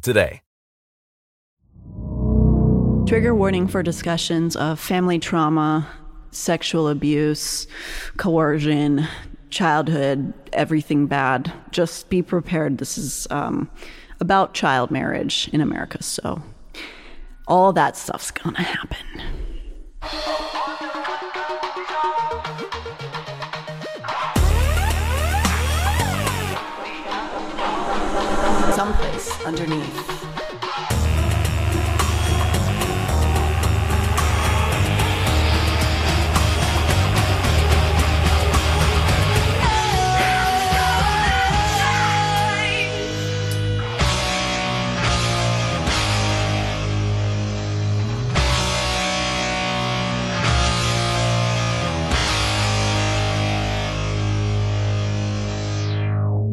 today. Trigger warning for discussions of family trauma, sexual abuse, coercion, childhood, everything bad. Just be prepared. This is about child marriage in America, so all that stuff's gonna happen. Someplace Underneath.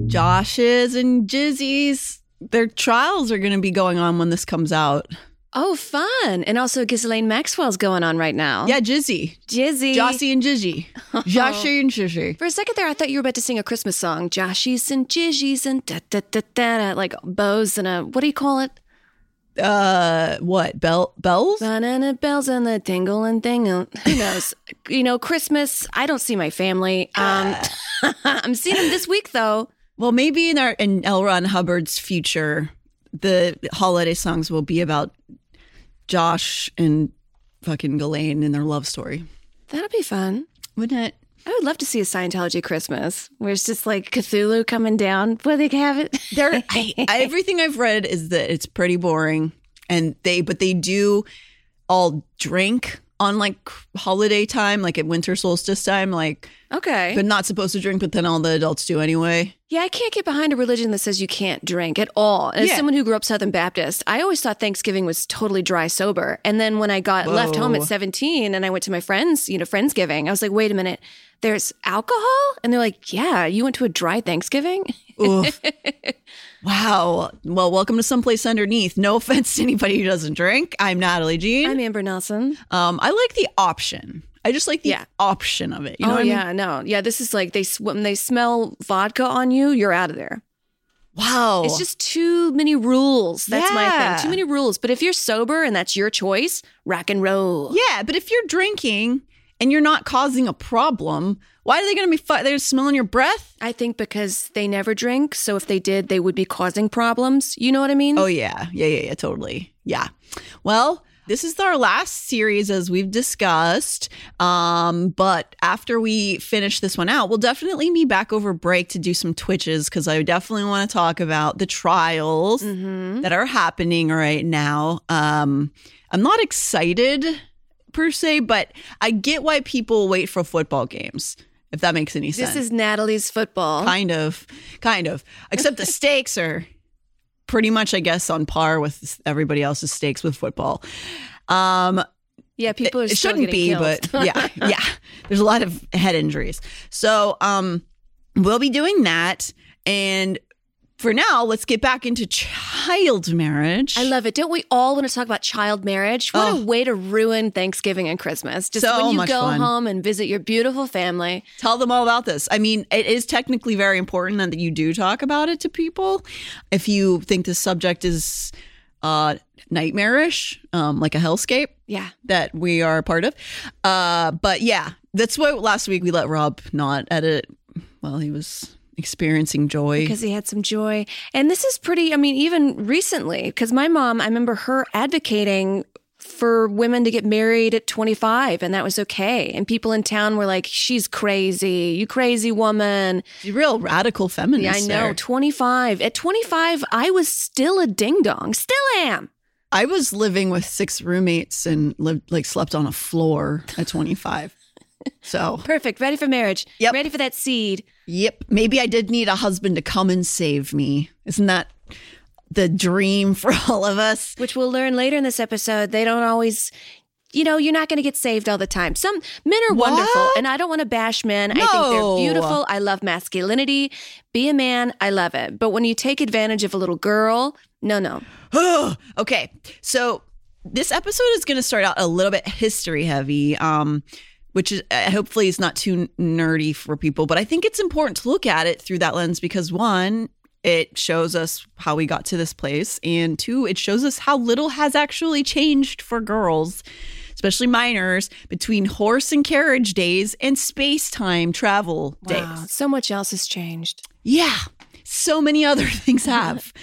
Joshes and Jizzies, their trials are going to be going on when this comes out. Oh, fun. And also Ghislaine Maxwell's going on right now. Yeah, Jizzy. Jossie and Jizzy. Oh. Joshy and Jizzy. For a second there, I thought you were about to sing a Christmas song. Joshies and Jizzies and da-da-da-da-da, like bows and a, what do you call it? What? Bells? Banana bells and the tingle and thing. Who knows? You know, Christmas, I don't see my family. I'm seeing them this week, though. Well, maybe in L. Ron Hubbard's future, the holiday songs will be about Josh and fucking Ghislaine and their love story. That'd be fun, wouldn't it? I would love to see a Scientology Christmas where it's just like Cthulhu coming down. Where they have it. Everything I've read is that it's pretty boring, and they do all drink on like holiday time, like at winter solstice time, like okay, but not supposed to drink, but then all the adults do anyway. Yeah, I can't get behind a religion that says you can't drink at all. And as someone who grew up Southern Baptist, I always thought Thanksgiving was totally dry sober. And then when I got left home at 17 and I went to my friends, Friendsgiving, I was like, wait a minute, there's alcohol? And they're like, yeah, you went to a dry Thanksgiving? Oof. Wow. Well, welcome to Someplace Underneath. No offense to anybody who doesn't drink. I'm Natalie Jean. I'm Amber Nelson. I like the option. I just like the option of it. You know what I mean? Yeah, no. Yeah, this is like when they smell vodka on you, you're out of there. Wow. It's just too many rules. That's my thing. Too many rules. But if you're sober and that's your choice, rock and roll. Yeah, but if you're drinking and you're not causing a problem, why are they going to be they're smelling your breath? I think because they never drink. So if they did, they would be causing problems. You know what I mean? Oh, yeah. Yeah, totally. Yeah. Well, this is our last series, as we've discussed, but after we finish this one out, we'll definitely be back over break to do some Twitches, because I definitely want to talk about the trials that are happening right now. I'm not excited, per se, but I get why people wait for football games, if that makes any sense. This is Natalie's football. Kind of. Except the stakes are pretty much, I guess, on par with everybody else's stakes with football. Yeah, people are still getting killed. It shouldn't be, but yeah. There's a lot of head injuries. So we'll be doing that. And for now, let's get back into child marriage. I love it. Don't we all want to talk about child marriage? What a way to ruin Thanksgiving and Christmas. Just so when you go home and visit your beautiful family. Tell them all about this. I mean, it is technically very important that you do talk about it to people. If you think this subject is nightmarish, like a hellscape that we are a part of. But yeah, that's why last week we let Rob not edit while he was experiencing joy. Because he had some joy. And this is pretty, even recently, because my mom, I remember her advocating for women to get married at 25, and that was okay. And people in town were like, she's crazy. You crazy woman. You're real radical feminist. Yeah, I know. There. 25. At 25, I was still a ding-dong. Still am. I was living with 6 roommates and slept on a floor at 25. So perfect. Ready for marriage. Yep. Ready for that seed. Yep. Maybe I did need a husband to come and save me. Isn't that the dream for all of us? Which we'll learn later in this episode. They don't always, you're not going to get saved all the time. Some men are wonderful, and I don't want to bash men. No. I think they're beautiful. I love masculinity. Be a man. I love it. But when you take advantage of a little girl, no. Okay. So this episode is going to start out a little bit history heavy. Which is hopefully it's not too nerdy for people, but I think it's important to look at it through that lens because 1, it shows us how we got to this place, and 2, it shows us how little has actually changed for girls, especially minors, between horse and carriage days and space-time travel days. So much else has changed. Yeah. So many other things have.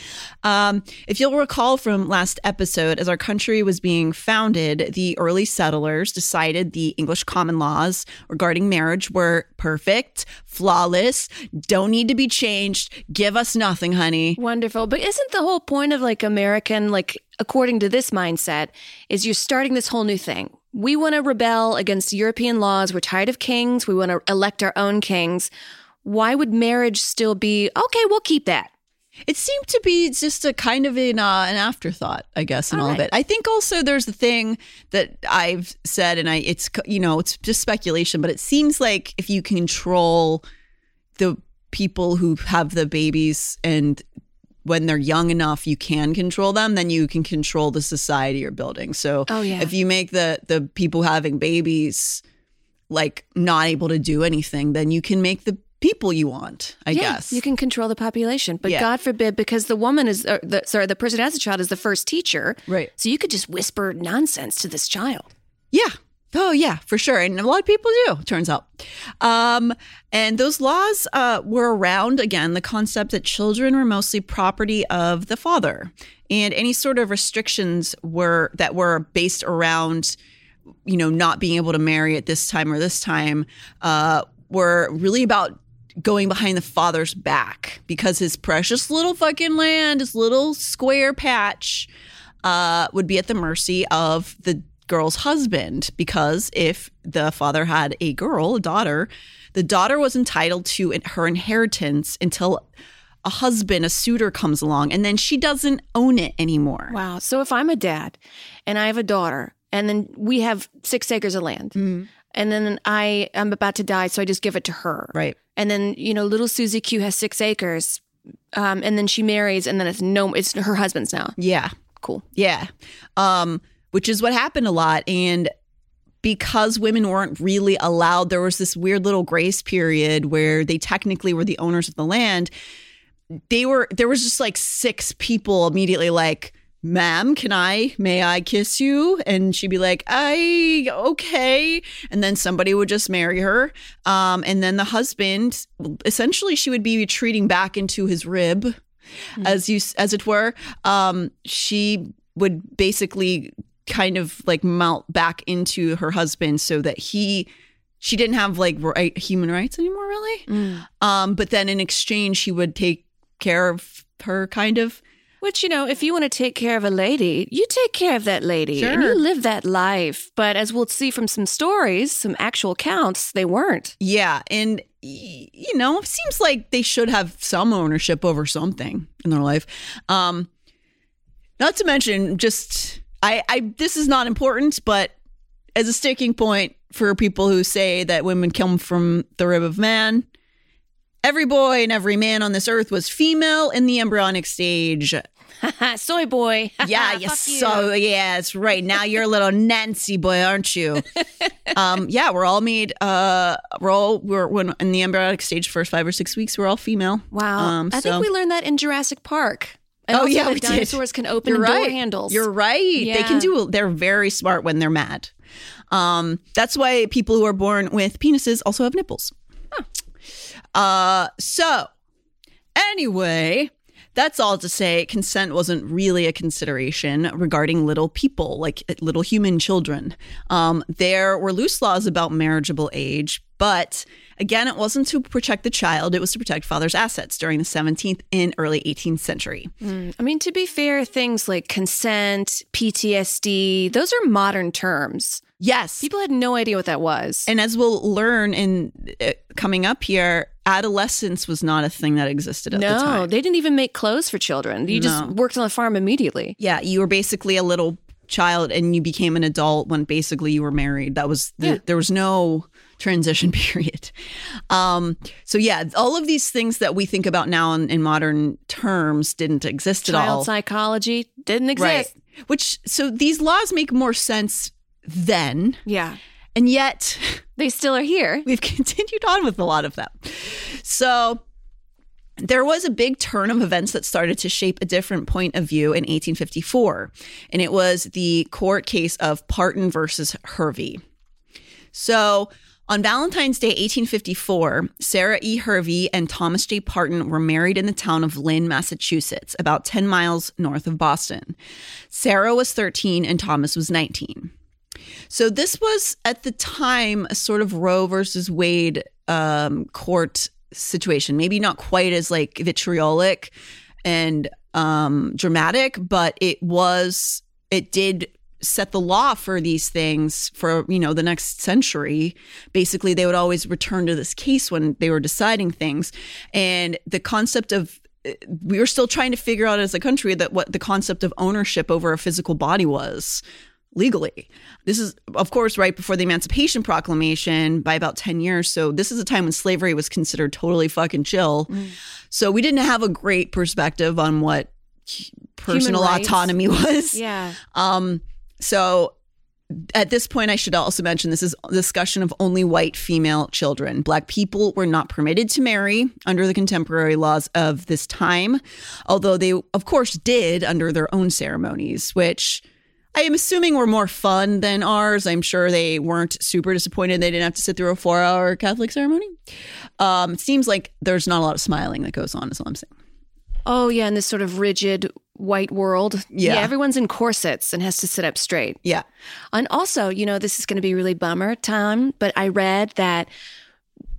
If you'll recall from last episode, as our country was being founded, the early settlers decided the English common laws regarding marriage were perfect, flawless, don't need to be changed, give us nothing, honey. Wonderful. But isn't the whole point of American, according to this mindset, is you're starting this whole new thing. We want to rebel against European laws. We're tired of kings. We want to elect our own kings. Why would marriage still be, okay, we'll keep that? It seemed to be just a kind of an afterthought, I guess, in all of it. I think also there's the thing that I've said, and it's just speculation, but it seems like if you control the people who have the babies and when they're young enough, you can control them, then you can control the society you're building. So if you make the people having babies not able to do anything, then you can make the people you want, I guess. You can control the population, but God forbid, because the woman is, the person who has a child is the first teacher. Right. So you could just whisper nonsense to this child. Yeah. Oh, yeah, for sure. And a lot of people do, it turns out. And those laws were around, again, the concept that children were mostly property of the father. And any sort of restrictions that were based around, not being able to marry at this time or this time, were really about going behind the father's back because his precious little fucking land, his little square patch, would be at the mercy of the girl's husband. Because if the father had a girl, a daughter, the daughter was entitled to her inheritance until a husband, a suitor, comes along, and then she doesn't own it anymore. Wow. So if I'm a dad and I have a daughter and then we have 6 acres of land, mm-hmm. and then I am about to die, so I just give it to her. Right. And then, little Susie Q has 6 acres, and then she marries, and then it's her husband's now. Yeah. Cool. Yeah. Which is what happened a lot. And because women weren't really allowed, there was this weird little grace period where they technically were the owners of the land. There was just 6 people immediately ma'am, may I kiss you? And she'd be like, okay. And then somebody would just marry her. And then the husband, essentially she would be retreating back into his rib, mm-hmm. As it were. She would basically kind of melt back into her husband so that she didn't have human rights anymore, really. Mm. But then in exchange, he would take care of her, kind of. Which, if you want to take care of a lady, you take care of that lady. Sure. And you live that life. But as we'll see from some stories, some actual accounts, they weren't. Yeah. And, it seems like they should have some ownership over something in their life. Not to mention, just, this is not important, but as a sticking point for people who say that women come from the rib of man, every boy and every man on this earth was female in the embryonic stage. Soy boy. Yeah, yeah, that's right. Now you're a little Nancy boy, aren't you? We're all made. We're in the embryonic stage. First 5 or 6 weeks, we're all female. Wow. I think we learned that in Jurassic Park. And we dinosaurs did. Dinosaurs can open door handles. You're right. Yeah. They can do. They're very smart when they're mad. That's why people who are born with penises also have nipples. Huh. So anyway, That's all to say, consent wasn't really a consideration regarding little people, like little human children. There were loose laws about marriageable age, but again, it wasn't to protect the child. It was to protect father's assets during the 17th and early 18th century. I mean, to be fair, things like consent, PTSD, those are modern terms. Yes. People had no idea what that was. And as we'll learn in coming up here, adolescence was not a thing that existed at the time. No, they didn't even make clothes for children. You just worked on the farm immediately. Yeah, you were basically a little child and you became an adult when basically you were married. That was there was no transition period. So yeah, all of these things that we think about now in modern terms didn't exist at all. Child psychology didn't exist. Right. So these laws make more sense then. Yeah. And yet they still are here. We've continued on with a lot of them. So there was a big turn of events that started to shape a different point of view in 1854. And it was the court case of Parton versus Hervey. So on Valentine's Day, 1854, Sarah E. Hervey and Thomas J. Parton were married in the town of Lynn, Massachusetts, about 10 miles north of Boston. Sarah was 13 and Thomas was 19. So this was, at the time, a sort of Roe versus Wade court situation. Maybe not quite as like vitriolic and dramatic, but it did set the law for these things for, the next century. Basically, they would always return to this case when they were deciding things. And the concept of, we were still trying to figure out as a country that what the concept of ownership over a physical body was. Legally. This is, of course, right before the Emancipation Proclamation by about 10 years. So this is a time when slavery was considered totally fucking chill. So we didn't have a great perspective on what personal autonomy was. Yeah. So at this point, I should also mention this is a discussion of only white female children. Black people were not permitted to marry under the contemporary laws of this time, although they, of course, did under their own ceremonies, which I am assuming were more fun than ours. I'm sure they weren't super disappointed they didn't have to sit through a 4-hour Catholic ceremony. It seems like there's not a lot of smiling that goes on, is all I'm saying. Oh, yeah, in this sort of rigid white world. Yeah. Everyone's in corsets and has to sit up straight. Yeah. And also, this is going to be really bummer, Tom, but I read that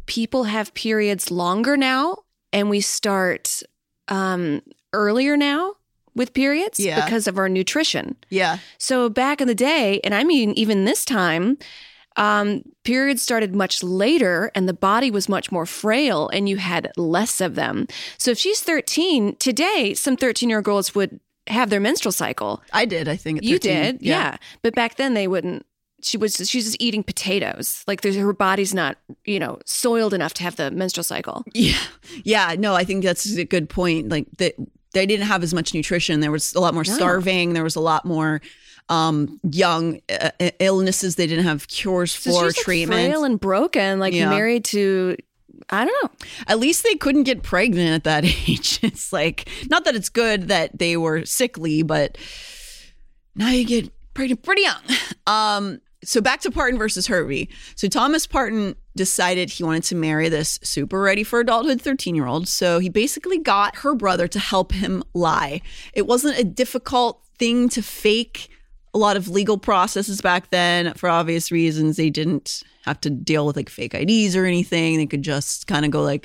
people have periods longer now and we start earlier now. With periods because of our nutrition. Yeah. So back in the day, and I mean even this time, periods started much later and the body was much more frail and you had less of them. So if she's 13, today some 13-year-old girls would have their menstrual cycle. I did, I think. At 13. You did, yeah. But back then they wouldn't. She's just eating potatoes. Like her body's not, soiled enough to have the menstrual cycle. Yeah. Yeah, no, I think that's a good point. Like that. They didn't have as much nutrition. There was a lot more starving. There was a lot more young illnesses they didn't have cures for, so treatment. Like frail and broken, married to, I don't know. At least they couldn't get pregnant at that age. It's like, not that it's good that they were sickly, but now you get pregnant pretty young. So back to Parton versus Hervey. So Thomas Parton decided he wanted to marry this super ready for adulthood 13-year-old. So he basically got her brother to help him lie. It wasn't a difficult thing to fake a lot of legal processes back then. For obvious reasons, they didn't have to deal with fake IDs or anything. They could just kind of go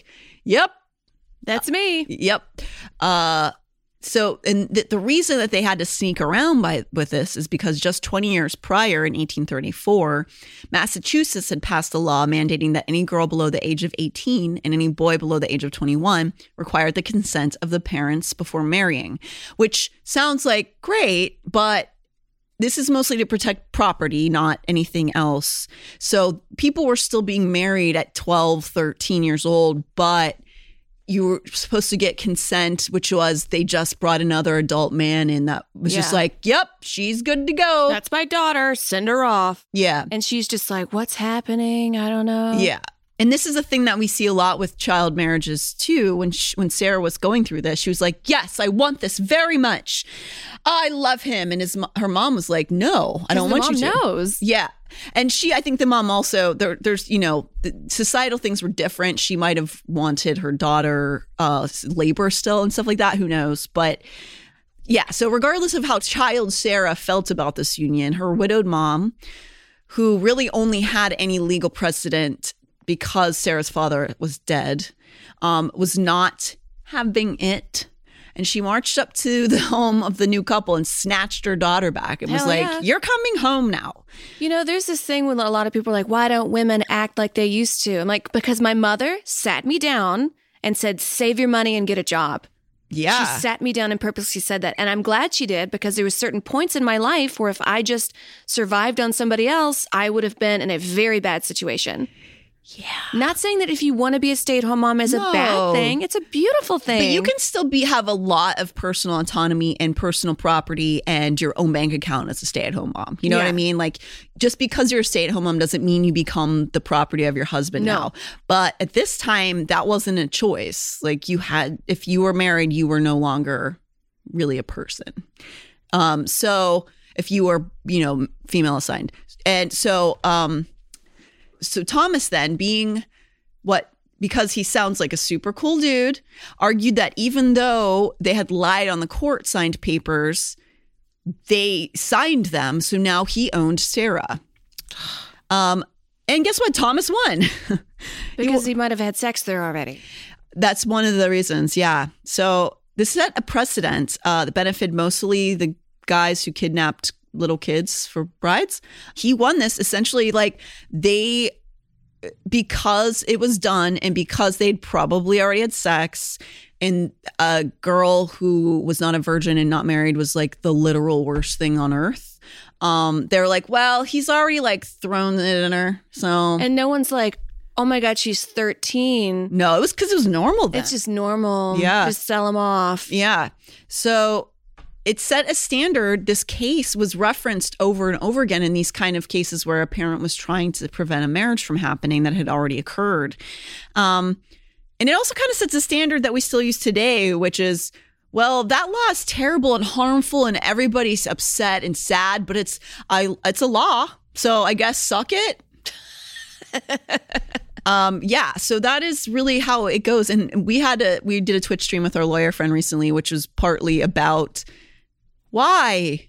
yep, that's me. Yep. So, and the reason that they had to sneak around with this is because just 20 years prior, in 1834, Massachusetts had passed a law mandating that any girl below the age of 18 and any boy below the age of 21 required the consent of the parents before marrying, which sounds like great, but this is mostly to protect property, not anything else. So people were still being married at 12, 13 years old, but you were supposed to get consent, which was they just brought another adult man in that was just yep, she's good to go. That's my daughter. Send her off. Yeah. And she's just like, what's happening? I don't know. Yeah. And this is a thing that we see a lot with child marriages, too. When Sarah was going through this, she was like, yes, I want this very much. I love him. And her mom was like, no, I don't want you to. Mom knows. Yeah. And I think the mom also, there's, you know, the societal things were different. She might have wanted her daughter labor still and stuff like that. Who knows? But yeah. So regardless of how child Sarah felt about this union, her widowed mom, who really only had any legal precedent because Sarah's father was dead, was not having it. And she marched up to the home of the new couple and snatched her daughter back. It was like, yeah. You're coming home now. You know, there's this thing when a lot of people are like, why don't women act like they used to? I'm like, because my mother sat me down and said, save your money and get a job. Yeah. She sat me down and purposely said that. And I'm glad she did, because there were certain points in my life where if I just survived on somebody else, I would have been in a very bad situation. Yeah. Not saying that if you want to be a stay-at-home mom is a bad thing. It's a beautiful thing. But you can still have a lot of personal autonomy and personal property and your own bank account as a stay-at-home mom. You know what I mean? Like, just because you're a stay-at-home mom doesn't mean you become the property of your husband now. But at this time, that wasn't a choice. Like, if you were married, you were no longer really a person. So if you were, you know, female assigned. And so, so Thomas then, because he sounds like a super cool dude, argued that even though they had lied on the court signed papers, they signed them. So now he owned Sarah. And guess what? Thomas won. Because he might have had sex there already. That's one of the reasons. Yeah. So this set a precedent that benefited mostly the guys who kidnapped little kids for brides. He won this essentially, like, because it was done and because they'd probably already had sex, and a girl who was not a virgin and not married was like the literal worst thing on earth. They're like, well, he's already like thrown it in her. So, and no one's like, oh my God, she's 13. No, it was because it was normal then. It's just normal. Yeah. Just sell them off. Yeah. So it set a standard. This case was referenced over and over again in these kind of cases where a parent was trying to prevent a marriage from happening that had already occurred. And it also kind of sets a standard that we still use today, which is, well, that law is terrible and harmful and everybody's upset and sad, but it's a law. So I guess suck it. Yeah, so that is really how it goes. And we did a Twitch stream with our lawyer friend recently, which was partly about why?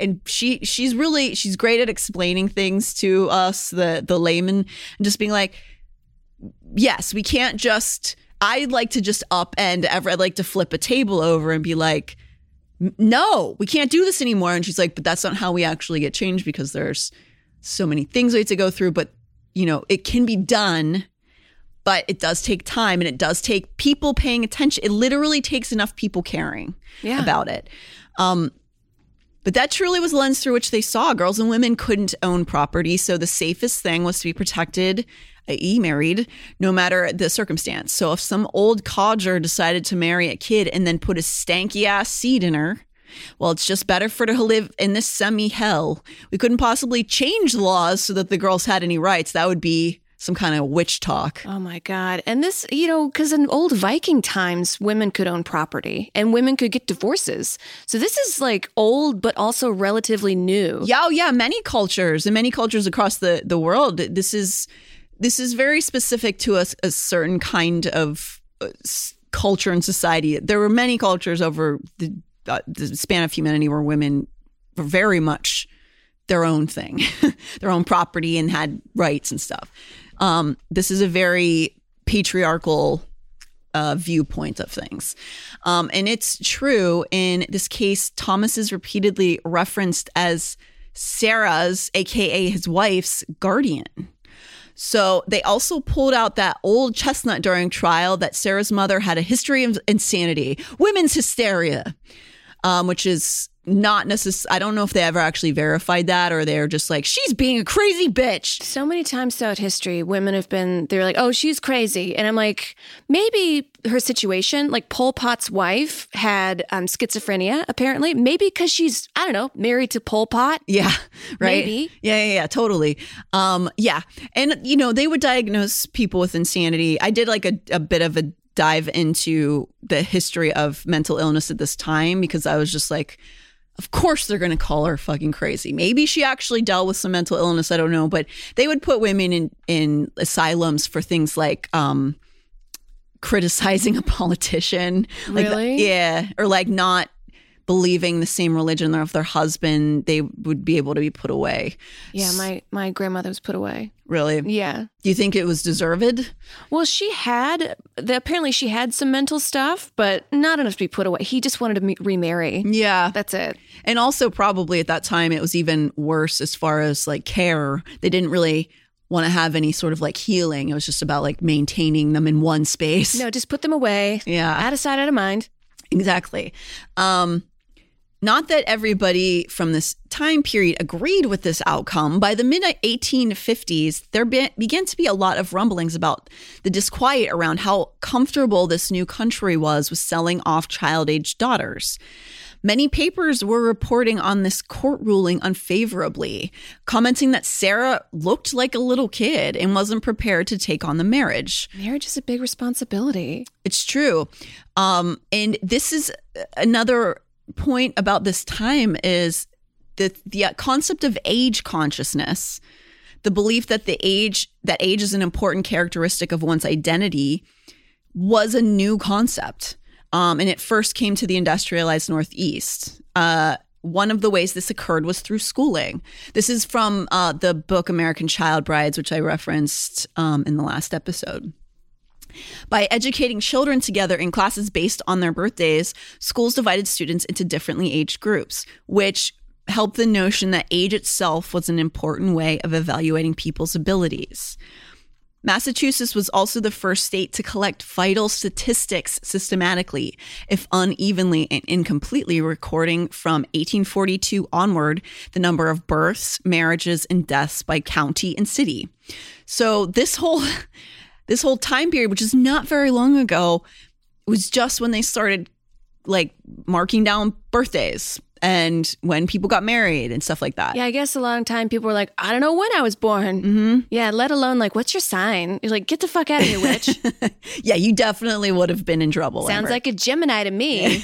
And she's great at explaining things to us, the layman, and just being like, yes, we can't just, I'd like to just upend I'd like to flip a table over and be like, no, we can't do this anymore. And she's like, but that's not how we actually get changed, because there's so many things we have to go through. But you know, it can be done, but it does take time, and it does take people paying attention. It literally takes enough people caring about it. But that truly was the lens through which they saw. Girls and women couldn't own property, so the safest thing was to be protected, i.e. married, no matter the circumstance. So if some old codger decided to marry a kid and then put a stanky-ass seed in her, well, it's just better for her to live in this semi-hell. We couldn't possibly change the laws so that the girls had any rights. That would be some kind of witch talk. Oh, my God. And this, you know, because in old Viking times, women could own property and women could get divorces. So this is like old, but also relatively new. Yeah, many cultures across the world. This is very specific to a certain kind of culture and society. There were many cultures over the span of humanity where women were very much their own thing, their own property, and had rights and stuff. This is a very patriarchal viewpoint of things. And it's true. In this case, Thomas is repeatedly referenced as Sarah's, aka his wife's, guardian. So they also pulled out that old chestnut during trial that Sarah's mother had a history of insanity, women's hysteria. Which is not necessary. I don't know if they ever actually verified that, or they're just like, she's being a crazy bitch. So many times throughout history, women have been, they're like, oh, she's crazy. And I'm like, maybe her situation, like Pol Pot's wife had schizophrenia, apparently. Maybe because she's, I don't know, married to Pol Pot. Yeah, right. Maybe. Yeah, totally. Yeah. And, you know, they would diagnose people with insanity. I did like a bit of a dive into the history of mental illness at this time, because I was just like, of course they're going to call her fucking crazy. Maybe she actually dealt with some mental illness. I don't know. But they would put women in asylums for things like criticizing a politician. Like, really? Yeah. Or like not believing the same religion of their husband. They would be able to be put away. Yeah, my grandmother was put away. Really? Yeah. Do you think it was deserved? Well, apparently she had some mental stuff, but not enough to be put away. He just wanted to remarry. Yeah. That's it. And also probably at that time it was even worse as far as like care. They didn't really want to have any sort of like healing. It was just about like maintaining them in one space. No, just put them away. Yeah. Out of sight, out of mind. Exactly. Not that everybody from this time period agreed with this outcome. By the mid-1850s, there began to be a lot of rumblings about the disquiet around how comfortable this new country was with selling off child-age daughters. Many papers were reporting on this court ruling unfavorably, commenting that Sarah looked like a little kid and wasn't prepared to take on the marriage. Marriage is a big responsibility. It's true. And this is another point about this time is the concept of age consciousness, the belief that age is an important characteristic of one's identity, was a new concept, and it first came to the industrialized Northeast. One of the ways this occurred was through schooling. This is from the book American Child Brides, which I referenced in the last episode. By educating children together in classes based on their birthdays, schools divided students into differently aged groups, which helped the notion that age itself was an important way of evaluating people's abilities. Massachusetts was also the first state to collect vital statistics systematically, if unevenly and incompletely, recording from 1842 onward the number of births, marriages, and deaths by county and city. So this whole time period, which is not very long ago, was just when they started like marking down birthdays and when people got married and stuff like that. Yeah, I guess a long time people were like, I don't know when I was born. Mm-hmm. Yeah, let alone like, what's your sign? You're like, get the fuck out of here, witch. Yeah, you definitely would have been in trouble. Sounds Amber. Like a Gemini to me.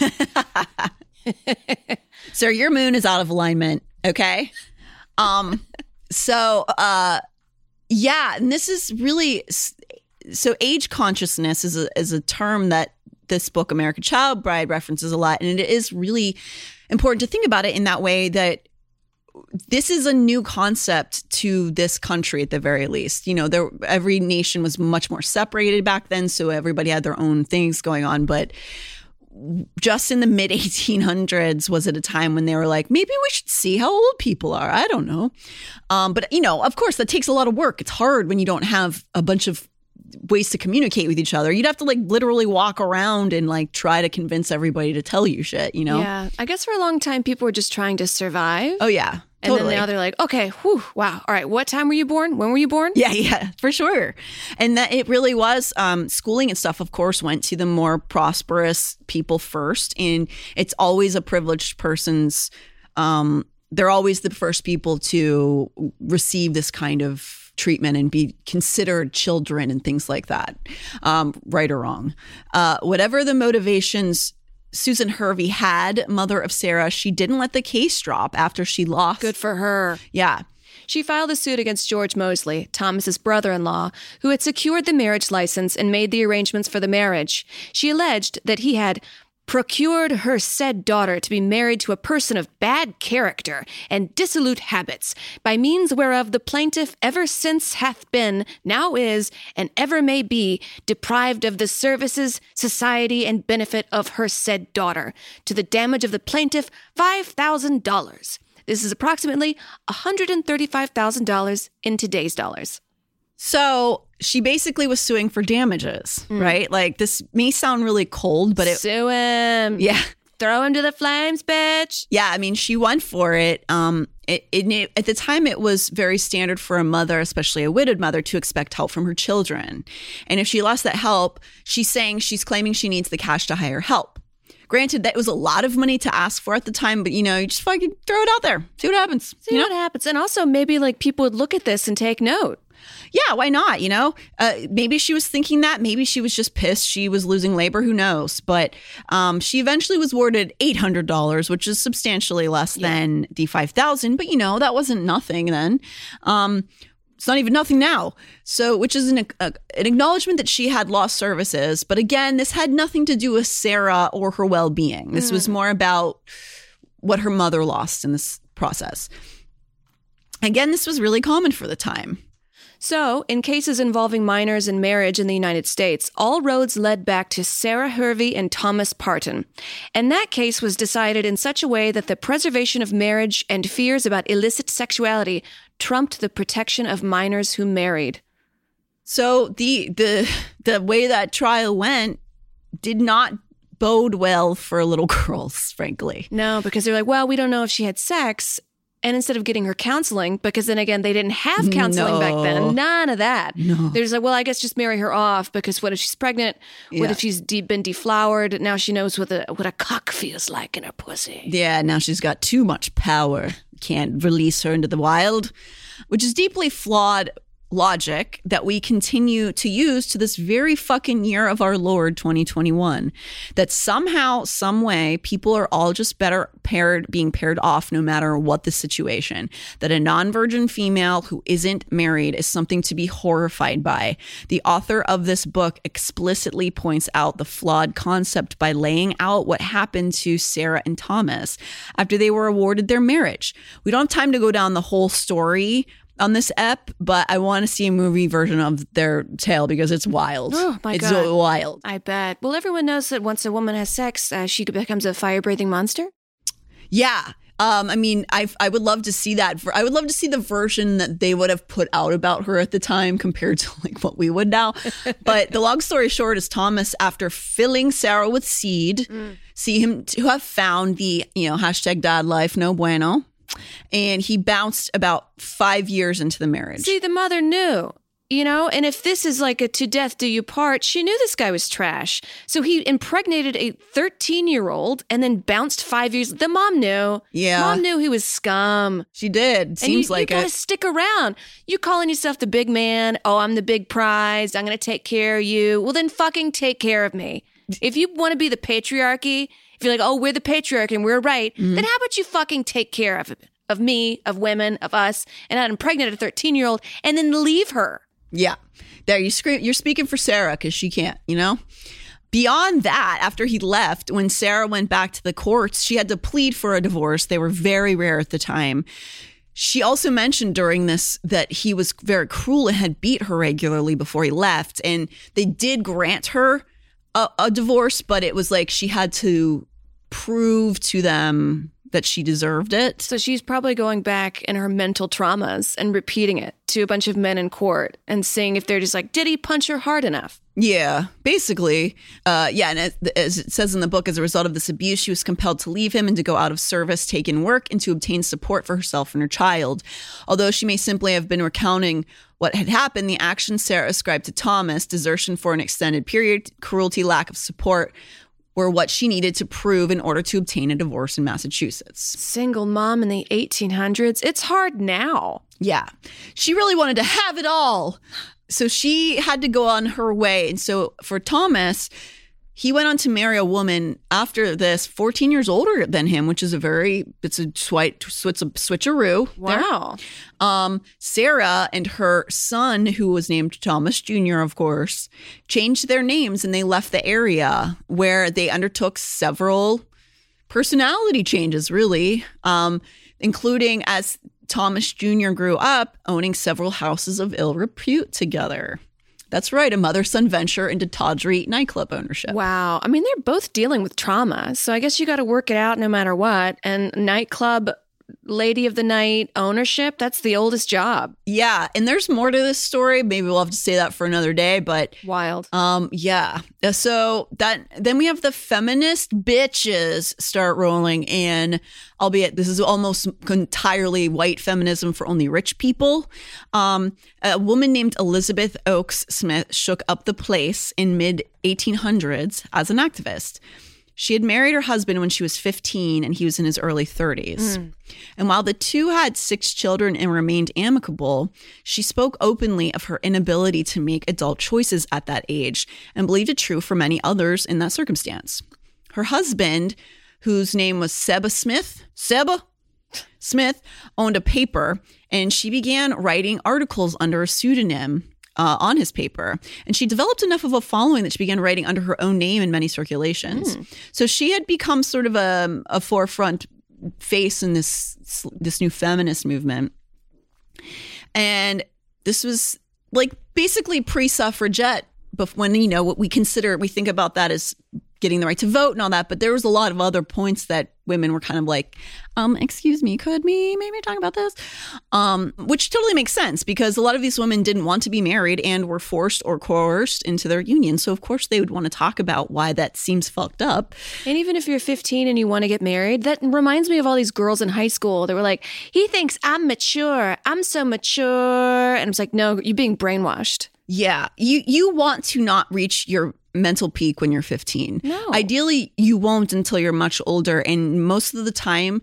Sir, your moon is out of alignment, okay? Yeah, and this is really... So age consciousness is a term that this book, American Child Bride, references a lot. And it is really important to think about it in that way, that this is a new concept to this country at the very least. You know, every nation was much more separated back then, so everybody had their own things going on. But just in the mid-1800s was at a time when they were like, maybe we should see how old people are. I don't know. But, you know, of course, that takes a lot of work. It's hard when you don't have a bunch of ways to communicate with each other. You'd have to like literally walk around and like try to convince everybody to tell you shit, you know? Yeah. I guess for a long time people were just trying to survive. Oh yeah. Totally. And then now they're like, okay, whew, wow. All right. What time were you born? When were you born? Yeah, for sure. And that it really was schooling and stuff, of course, went to the more prosperous people first. And it's always a privileged person's, they're always the first people to receive this kind of treatment and be considered children and things like that, right or wrong. Whatever the motivations Susan Hervey had, mother of Sarah, she didn't let the case drop after she lost. Good for her. Yeah. She filed a suit against George Mosley, Thomas's brother-in-law, who had secured the marriage license and made the arrangements for the marriage. She alleged that he had procured her said daughter to be married to a person of bad character and dissolute habits, by means whereof the plaintiff ever since hath been, now is, and ever may be, deprived of the services, society, and benefit of her said daughter, to the damage of the plaintiff $5,000. This is approximately $135,000 in today's dollars. So she basically was suing for damages, right? Like, this may sound really cold, but it... Sue him. Yeah. Throw him to the flames, bitch. Yeah, I mean, she went for it. At the time, it was very standard for a mother, especially a widowed mother, to expect help from her children. And if she lost that help, she's claiming she needs the cash to hire help. Granted, that was a lot of money to ask for at the time, but, you know, you just fucking throw it out there. See what happens. And also maybe, like, people would look at this and take note. Yeah, why not? You know, maybe she was thinking that. Maybe she was just pissed she was losing labor. Who knows? But she eventually was awarded $800, which is substantially less than the $5,000. But, you know, that wasn't nothing then. It's not even nothing now. So, which is an acknowledgement that she had lost services. But again, this had nothing to do with Sarah or her well-being. This was more about what her mother lost in this process. Again, this was really common for the time. So, in cases involving minors and marriage in the United States, all roads led back to Sarah Hervey and Thomas Parton. And that case was decided in such a way that the preservation of marriage and fears about illicit sexuality trumped the protection of minors who married. So, the way that trial went did not bode well for little girls, frankly. No, because they're like, well, we don't know if she had sex. And instead of getting her counseling, because then again, they didn't have counseling back then. None of that. No. They're just like, well, I guess just marry her off because what if she's pregnant? What if she's been deflowered? Now she knows what a cock feels like in her pussy. Yeah, now she's got too much power. Can't release her into the wild, which is deeply flawed logic that we continue to use to this very fucking year of our Lord 2021, that somehow, some way, people are all just better being paired off no matter what the situation, that a non-virgin female who isn't married is something to be horrified by. The author of this book explicitly points out the flawed concept by laying out what happened to Sarah and Thomas after they were awarded their marriage. We don't have time to go down the whole story on this ep, but I want to see a movie version of their tale because it's wild. Oh my God. It's wild. I bet. Well, everyone knows that once a woman has sex, she becomes a fire-breathing monster. Yeah. I mean, I would love to see that. I would love to see the version that they would have put out about her at the time compared to like what we would now. But the long story short is Thomas, after filling Sarah with seed, see him to have found the, you know, hashtag dad life, no bueno. And he bounced about 5 years into the marriage. See, the mother knew, you know, and if this is like a to death do you part, she knew this guy was trash. So he impregnated a 13-year-old and then bounced 5 years. The mom knew. Yeah. Mom knew he was scum. She did. Seems like it. You gotta stick around. You calling yourself the big man. Oh, I'm the big prize. I'm going to take care of you. Well, then fucking take care of me. If you want to be the patriarchy, if you're like, oh, we're the patriarch and we're right, then how about you fucking take care of me, of women, of us, and not impregnate a 13-year-old and then leave her. Yeah. There, you're speaking for Sarah because she can't, you know? Beyond that, after he left, when Sarah went back to the courts, she had to plead for a divorce. They were very rare at the time. She also mentioned during this that he was very cruel and had beat her regularly before he left. And they did grant her a divorce, but it was like she had to prove to them that she deserved it. So she's probably going back in her mental traumas and repeating it to a bunch of men in court and seeing if they're just like, did he punch her hard enough? Yeah, basically. And as it says in the book, as a result of this abuse, she was compelled to leave him and to go out of service, take in work, and to obtain support for herself and her child. Although she may simply have been recounting what had happened, the actions Sarah ascribed to Thomas, desertion for an extended period, cruelty, lack of support, were what she needed to prove in order to obtain a divorce in Massachusetts. Single mom in the 1800s. It's hard now. Yeah. She really wanted to have it all. So she had to go on her way. And so for Thomas, he went on to marry a woman after this 14 years older than him, which is a switcheroo. Wow. There. Sarah and her son, who was named Thomas Jr., of course, changed their names and they left the area where they undertook several personality changes, really, including as Thomas Jr. grew up, owning several houses of ill repute together. That's right, a mother-son venture into tawdry nightclub ownership. Wow. I mean, they're both dealing with trauma, so I guess you got to work it out no matter what. And nightclub lady of the night ownership, that's the oldest job. Yeah, and there's more to this story. Maybe we'll have to say that for another day, but... Wild. Yeah. So then we have the feminist bitches start rolling in, albeit this is almost entirely white feminism for only rich people. A woman named Elizabeth Oakes Smith shook up the place in mid-1800s as an activist. She had married her husband when she was 15 and he was in his early 30s. Mm. And while the two had 6 children and remained amicable, she spoke openly of her inability to make adult choices at that age and believed it true for many others in that circumstance. Her husband, whose name was Seba Smith, owned a paper, and she began writing articles under a pseudonym on his paper. And she developed enough of a following that she began writing under her own name in many circulations. Mm. So she had become sort of a forefront face in this new feminist movement. And this was like basically pre-suffragette, but when, you know, what we think about that as getting the right to vote and all that, but there was a lot of other points that women were kind of like, excuse me, could we maybe talk about this? Which totally makes sense because a lot of these women didn't want to be married and were forced or coerced into their union. So of course they would want to talk about why that seems fucked up. And even if you're 15 and you want to get married, that reminds me of all these girls in high school that were like, he thinks I'm mature. I'm so mature. And it's like, no, you're being brainwashed. Yeah. You want to not reach your mental peak when you're 15. No. Ideally, you won't until you're much older. And most of the time,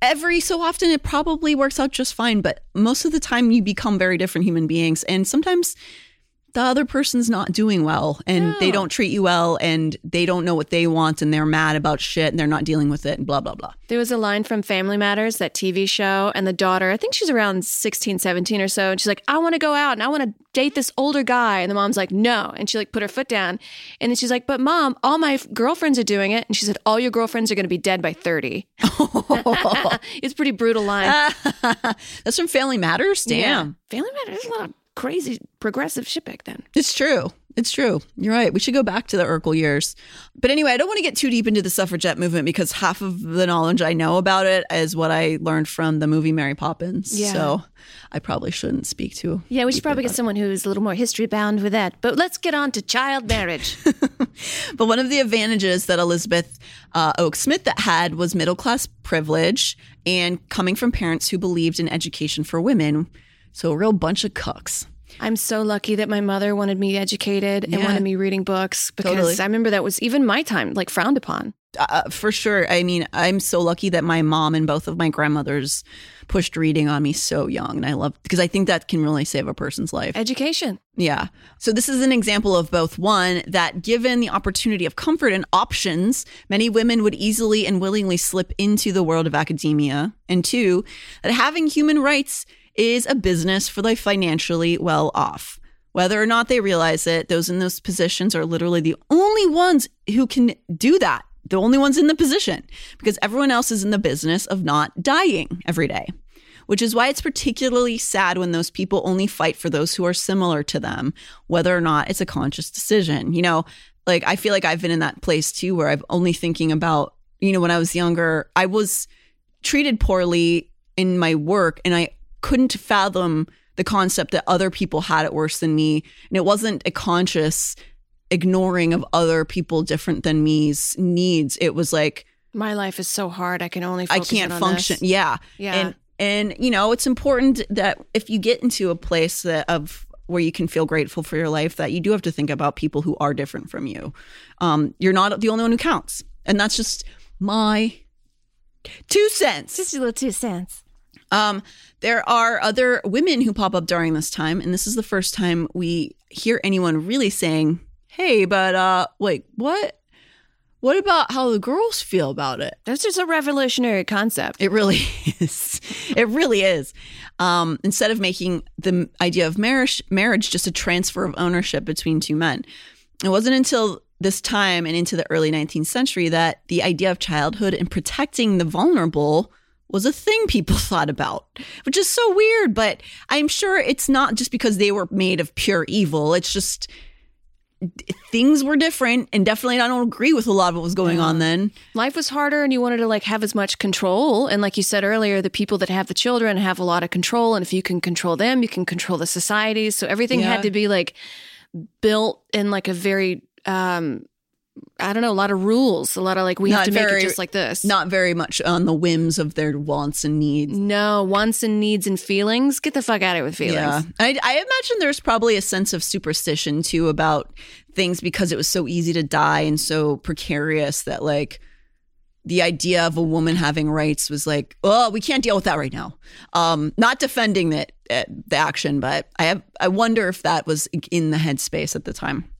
every so often, it probably works out just fine. But most of the time, you become very different human beings. And sometimes the other person's not doing well and they don't treat you well and they don't know what they want and they're mad about shit and they're not dealing with it and blah, blah, blah. There was a line from Family Matters, that TV show, and the daughter, I think she's around 16, 17 or so, and she's like, I want to go out and I want to date this older guy. And the mom's like, no. And she like put her foot down. And then she's like, but mom, all my girlfriends are doing it. And she said, all your girlfriends are going to be dead by 30. It's pretty brutal line. That's from Family Matters? Damn. Yeah. Family Matters is a lot of crazy progressive shit back then. It's true. You're right. We should go back to the Urkel years. But anyway, I don't want to get too deep into the suffragette movement because half of the knowledge I know about it is what I learned from the movie Mary Poppins. Yeah. So I probably shouldn't speak too. Yeah, we should probably get someone who's a little more history bound with that. But let's get on to child marriage. But one of the advantages that Elizabeth Oakes Smith had was middle class privilege and coming from parents who believed in education for women. So a real bunch of cucks. I'm so lucky that my mother wanted me educated and wanted me reading books because totally. I remember that was even my time, like frowned upon. For sure. I mean, I'm so lucky that my mom and both of my grandmothers pushed reading on me so young. And I love because I think that can really save a person's life. Education. Yeah. So this is an example of both. One, that given the opportunity of comfort and options, many women would easily and willingly slip into the world of academia. And two, that having human rights is a business for the financially well off. Whether or not they realize it, those in those positions are literally the only ones who can do that. The only ones in the position, because everyone else is in the business of not dying every day, which is why it's particularly sad when those people only fight for those who are similar to them, whether or not it's a conscious decision. You know, like I feel like I've been in that place too, where I'm only thinking about, you know, when I was younger, I was treated poorly in my work and I couldn't fathom the concept that other people had it worse than me. And it wasn't a conscious ignoring of other people different than me's needs. It was like, my life is so hard. I can only focus on this. I can't function. Yeah. Yeah. And, you know, it's important that if you get into a place of where you can feel grateful for your life, that you do have to think about people who are different from you. You're not the only one who counts. And that's just my 2 cents. Just a little 2 cents. There are other women who pop up during this time, and this is the first time we hear anyone really saying, hey, but like, what about how the girls feel about it? That's just a revolutionary concept. It really is. It really is. Instead of making the idea of marriage just a transfer of ownership between two men. It wasn't until this time and into the early 19th century that the idea of childhood and protecting the vulnerable was a thing people thought about, which is so weird. But I'm sure it's not just because they were made of pure evil. It's just things were different. And definitely I don't agree with a lot of what was going on then. Life was harder and you wanted to like have as much control. And like you said earlier, the people that have the children have a lot of control. And if you can control them, you can control the society. So everything had to be like built in like a very I don't know, a lot of rules, a lot of like, we have to make it just like this. Not very much on the whims of their wants and needs. No, wants and needs and feelings. Get the fuck out of it with feelings. Yeah. I imagine there's probably a sense of superstition, too, about things because it was so easy to die and so precarious that like the idea of a woman having rights was like, oh, we can't deal with that right now. Not defending that the action, but I wonder if that was in the headspace at the time.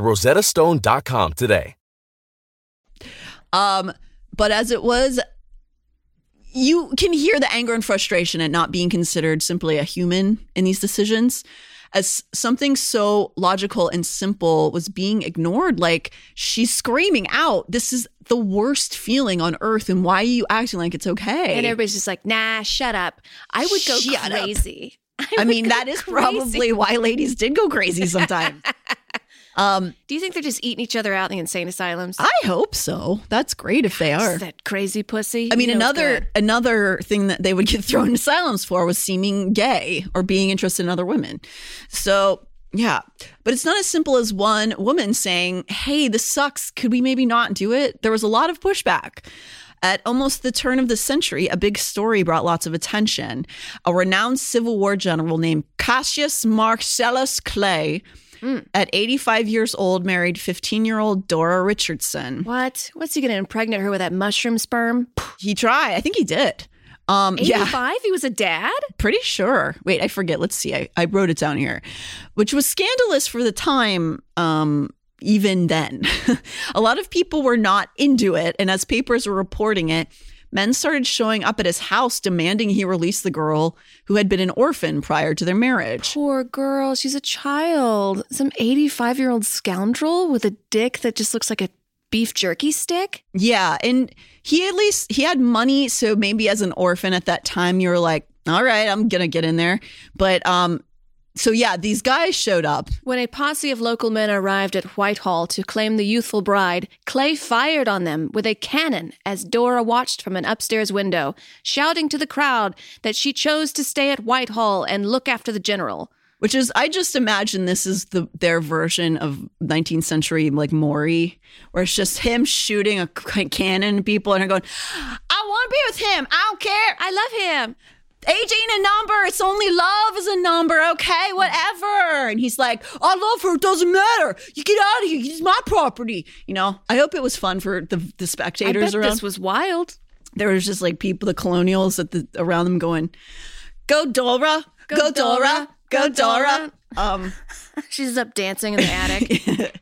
rosettastone.com today. But as it was, you can hear the anger and frustration at not being considered simply a human in these decisions, as something so logical and simple was being ignored. Like, she's screaming out, this is the worst feeling on earth, and why are you acting like it's okay? And everybody's just like, nah, shut up. I would go shut crazy. I mean, that is probably why ladies did go crazy sometimes. Do you think they're just eating each other out in the insane asylums? I hope so. That's great if they are. That crazy pussy. I mean, another thing that they would get thrown in asylums for was seeming gay or being interested in other women. So, yeah. But it's not as simple as one woman saying, hey, this sucks. Could we maybe not do it? There was a lot of pushback. At almost the turn of the century, a big story brought lots of attention. A renowned Civil War general named Cassius Marcellus Clay, at 85 years old, married 15-year-old Dora Richardson. What? What's he going to impregnate her with, that mushroom sperm? He tried. I think he did. 85? Yeah. He was a dad? Pretty sure. Wait, I forget. Let's see. I wrote it down here, which was scandalous for the time. Even then, a lot of people were not into it. And as papers were reporting it, men started showing up at his house demanding he release the girl who had been an orphan prior to their marriage. Poor girl. She's a child. Some 85-year-old scoundrel with a dick that just looks like a beef jerky stick. Yeah. And he had money. So maybe as an orphan at that time, you were like, all right, I'm going to get in there. But so, yeah, these guys showed up. When a posse of local men arrived at Whitehall to claim the youthful bride, Clay fired on them with a cannon as Dora watched from an upstairs window, shouting to the crowd that she chose to stay at Whitehall and look after the general. Which is, I just imagine this is their version of 19th century, like, Maury, where it's just him shooting a cannon at people and going, I want to be with him. I don't care. I love him. Age ain't a number. It's only love is a number. Okay, whatever. And he's like, I love her. It doesn't matter. You get out of here. It's my property. You know, I hope it was fun for the spectators around. I bet this was wild. There was just like people, the colonials around them going, go Dora, go Dora, go Dora. She's up dancing in the attic.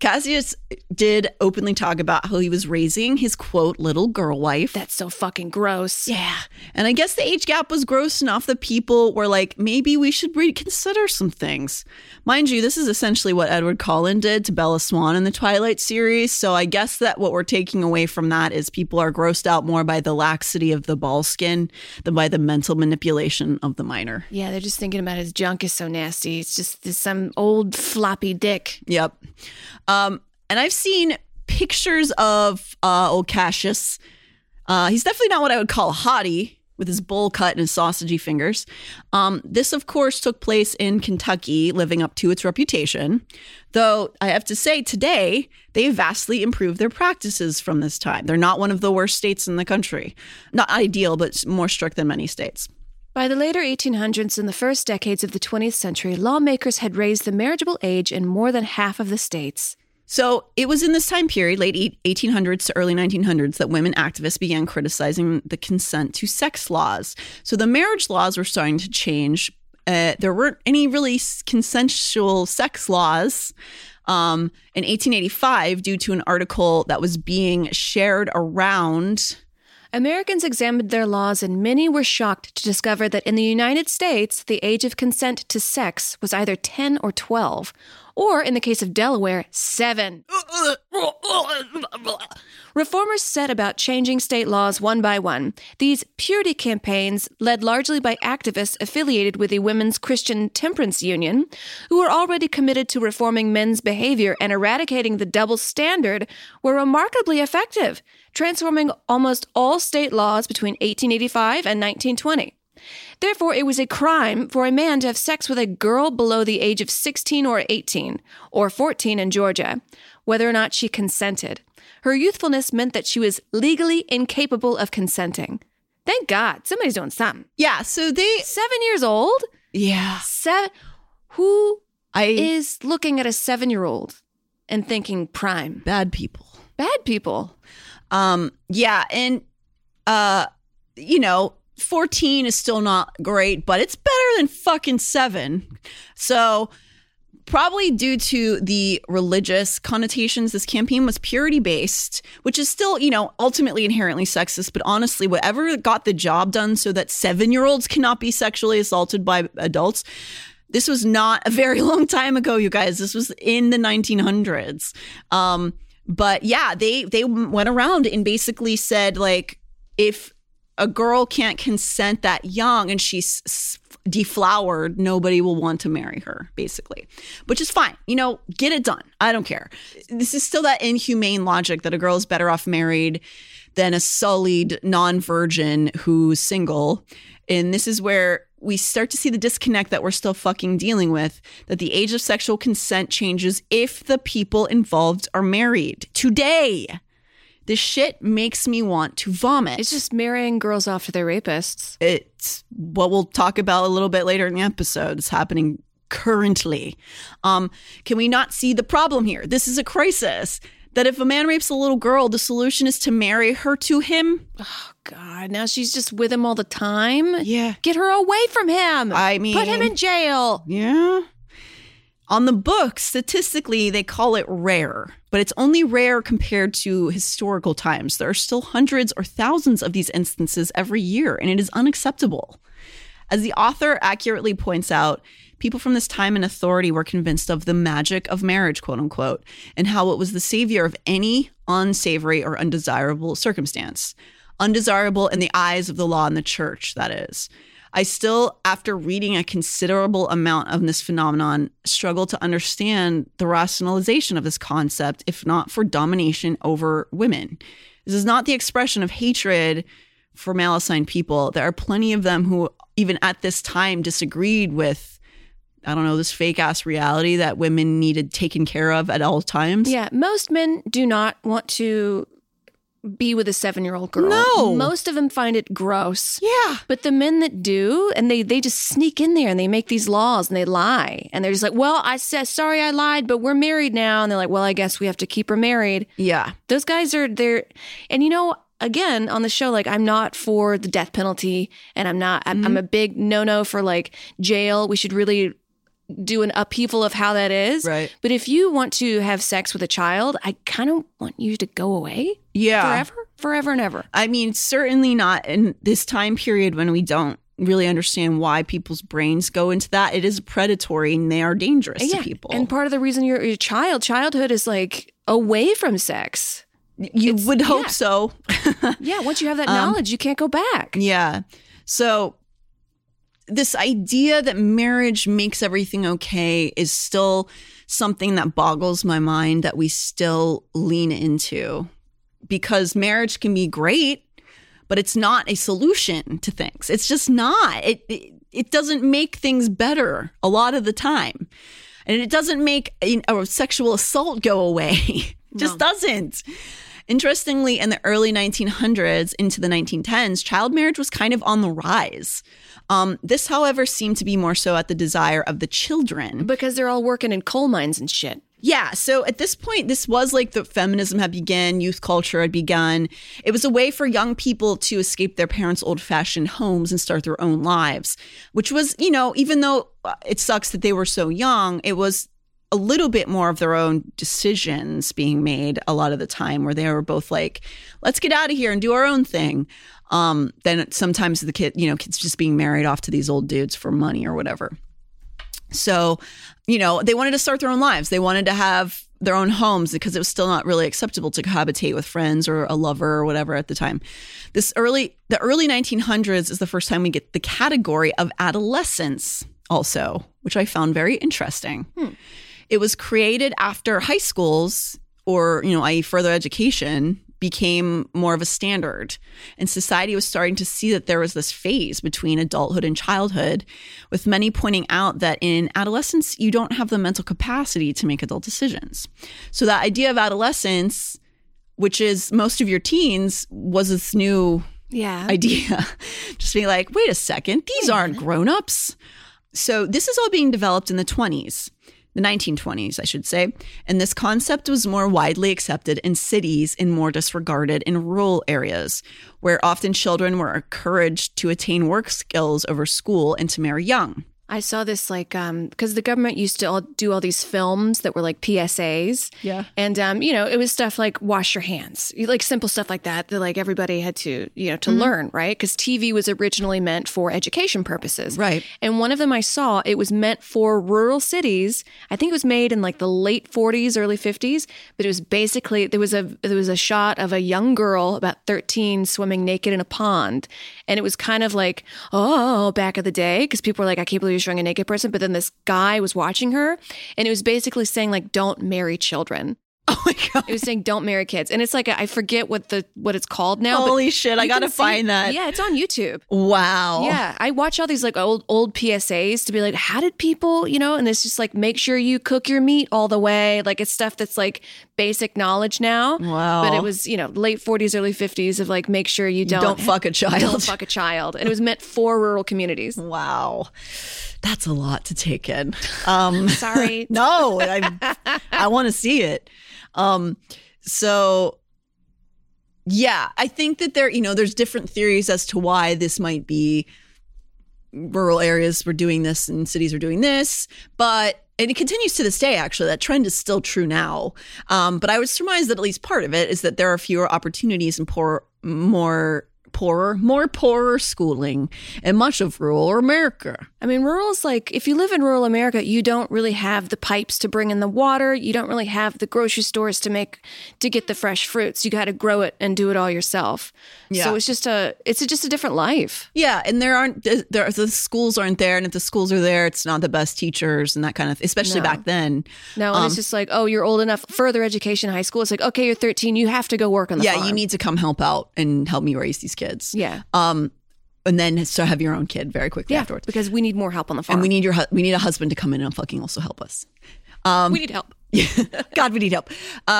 Cassius did openly talk about how he was raising his, quote, little girl wife. That's so fucking gross. Yeah. And I guess the age gap was gross enough that people were like, maybe we should reconsider some things. Mind you, this is essentially what Edward Cullen did to Bella Swan in the Twilight series. So I guess that what we're taking away from that is people are grossed out more by the laxity of the Balskin than by the mental manipulation of the minor. Yeah, they're just thinking about his junk is so nasty. It's just some old floppy dick. Yep. And I've seen pictures of old Cassius. He's definitely not what I would call a hottie, with his bowl cut and his sausagey fingers. This, of course, took place in Kentucky, living up to its reputation. Though, I have to say, today, they vastly improved their practices from this time. They're not one of the worst states in the country. Not ideal, but more strict than many states. By the later 1800s and the first decades of the 20th century, lawmakers had raised the marriageable age in more than half of the states. So it was in this time period, late 1800s to early 1900s, that women activists began criticizing the consent to sex laws. So the marriage laws were starting to change. There weren't any really consensual sex laws. In 1885, due to an article that was being shared around, Americans examined their laws, and many were shocked to discover that in the United States, the age of consent to sex was either 10 or 12. Or, in the case of Delaware, 7. Reformers set about changing state laws one by one. These purity campaigns, led largely by activists affiliated with the Women's Christian Temperance Union, who were already committed to reforming men's behavior and eradicating the double standard, were remarkably effective, transforming almost all state laws between 1885 and 1920. Therefore, it was a crime for a man to have sex with a girl below the age of 16 or 18, or 14 in Georgia, whether or not she consented. Her youthfulness meant that she was legally incapable of consenting. Thank God, somebody's doing something. Yeah, so they... 7 years old? Yeah. Who is looking at a 7-year-old and thinking prime? Bad people. Bad people. Yeah, and, you know... 14 is still not great, but it's better than fucking 7. So probably due to the religious connotations, this campaign was purity based, which is still, you know, ultimately inherently sexist. But honestly, whatever got the job done so that 7-year-olds cannot be sexually assaulted by adults. This was not a very long time ago, you guys. This was in the 1900s. But yeah, they went around and basically said, like, if a girl can't consent that young and she's deflowered, nobody will want to marry her, basically. Which is fine. You know, get it done. I don't care. This is still that inhumane logic that a girl is better off married than a sullied non-virgin who's single. And this is where we start to see the disconnect that we're still fucking dealing with, that the age of sexual consent changes if the people involved are married. Today! This shit makes me want to vomit. It's just marrying girls off to their rapists. It's what we'll talk about a little bit later in the episode. It's happening currently. Can we not see the problem here? This is a crisis. That if a man rapes a little girl, the solution is to marry her to him. Oh, God. Now she's just with him all the time. Yeah. Get her away from him. I mean. Put him in jail. Yeah. On the book, statistically, they call it rare, but it's only rare compared to historical times. There are still hundreds or thousands of these instances every year, and it is unacceptable. As the author accurately points out, people from this time in authority were convinced of the magic of marriage, quote unquote, and how it was the savior of any unsavory or undesirable circumstance. Undesirable in the eyes of the law and the church, that is. I still, after reading a considerable amount of this phenomenon, struggle to understand the rationalization of this concept, if not for domination over women. This is not the expression of hatred for male-assigned people. There are plenty of them who, even at this time, disagreed with, I don't know, this fake-ass reality that women needed taken care of at all times. Yeah, most men do not want to be with a 7-year-old girl. No. Most of them find it gross. Yeah. But the men that do, and they just sneak in there and they make these laws and they lie. And they're just like, well, I said, sorry, I lied, but we're married now. And they're like, well, I guess we have to keep her married. Yeah. Those guys are there. And you know, again, on the show, like, I'm not for the death penalty and I'm a big no-no for like jail. We should really do an upheaval of how that is. Right. But if you want to have sex with a child, I kind of want you to go away. Yeah. Forever and ever. I mean, certainly not in this time period when we don't really understand why people's brains go into that. It is predatory and they are dangerous to people. And part of the reason you're a childhood is like away from sex. You would hope so. Yeah. Once you have that knowledge, you can't go back. Yeah. So this idea that marriage makes everything okay is still something that boggles my mind, that we still lean into, because marriage can be great, but it's not a solution to things. It's just not. It doesn't make things better a lot of the time. And it doesn't make a sexual assault go away. It just doesn't. Interestingly, in the early 1900s into the 1910s, child marriage was kind of on the rise. This, however, seemed to be more so at the desire of the children. Because they're all working in coal mines and shit. Yeah. So at this point, this was like the feminism had begun, youth culture had begun. It was a way for young people to escape their parents' old-fashioned homes and start their own lives, which was, even though it sucks that they were so young, it was a little bit more of their own decisions being made a lot of the time, where they were both like, let's get out of here and do our own thing. Then sometimes the kids just being married off to these old dudes for money or whatever. So, they wanted to start their own lives. They wanted to have their own homes because it was still not really acceptable to cohabitate with friends or a lover or whatever at the time. The early 1900s is the first time we get the category of adolescence also, which I found very interesting. It was created after high schools or, i.e. further education became more of a standard. And society was starting to see that there was this phase between adulthood and childhood, with many pointing out that in adolescence, you don't have the mental capacity to make adult decisions. So that idea of adolescence, which is most of your teens, was this new idea. Just being like, wait a second, these aren't grown-ups. So this is all being developed in the 20s. The 1920s, I should say, and this concept was more widely accepted in cities and more disregarded in rural areas, where often children were encouraged to attain work skills over school and to marry young. I saw this because the government used to do all these films that were like PSAs. Yeah. And, it was stuff like wash your hands, like simple stuff like that, that like everybody had to, to learn, right? Because TV was originally meant for education purposes. Right. And one of them I saw, it was meant for rural cities. I think it was made in like the late 40s, early 50s, but it was basically, there was a shot of a young girl about 13 swimming naked in a pond. And it was kind of like, back of the day, because people were like, I can't believe showing a naked person, but then this guy was watching her and it was basically saying like, don't marry children. Oh my God. It was saying don't marry kids. And it's like, I forget what it's called now. Holy shit, I gotta find that. Yeah, it's on YouTube. Wow. Yeah, I watch all these like old PSAs to be like, how did people, and it's just like, make sure you cook your meat all the way. Like it's stuff that's like basic knowledge now. Wow. But it was, late 40s, early 50s of like, make sure you don't fuck a child. Don't fuck a child. And it was meant for rural communities. Wow. That's a lot to take in. Sorry. No, I want to see it. So yeah, I think that there, there's different theories as to why this might be rural areas were doing this and cities are doing this, and it continues to this day, actually. That trend is still true now. But I would surmise that at least part of it is that there are fewer opportunities and poorer schooling in much of rural America. I mean, rural's like, if you live in rural America, you don't really have the pipes to bring in the water. You don't really have the grocery stores to get the fresh fruits. You got to grow it and do it all yourself. Yeah. So it's just a different life. Yeah, and the schools aren't there, and if the schools are there, it's not the best teachers and that kind of, especially back then. No, and it's just like, oh, you're old enough, further education, high school. It's like, okay, you're 13, you have to go work on the farm. Yeah, you need to come help out and help me raise these kids. Yeah. And then so have your own kid very quickly afterwards. Because we need more help on the farm. And we need a husband to come in and fucking also help us. We need help. God, we need help.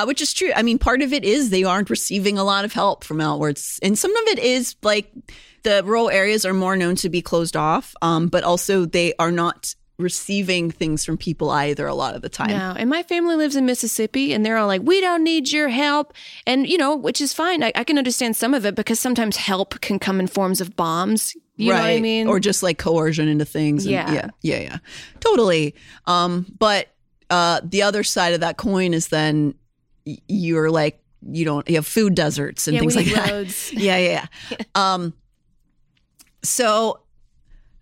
Which is true. I mean, part of it is they aren't receiving a lot of help from outwards. And some of it is like the rural areas are more known to be closed off, but also they are not receiving things from people either a lot of the time. No, and my family lives in Mississippi, and they're all like, we don't need your help. And, you know, which is fine. I can understand some of it because sometimes help can come in forms of bombs. You know what I mean? Or just like coercion into things. And, yeah. Totally. But the other side of that coin is then you're like, you have food deserts and things like that. Yeah. So,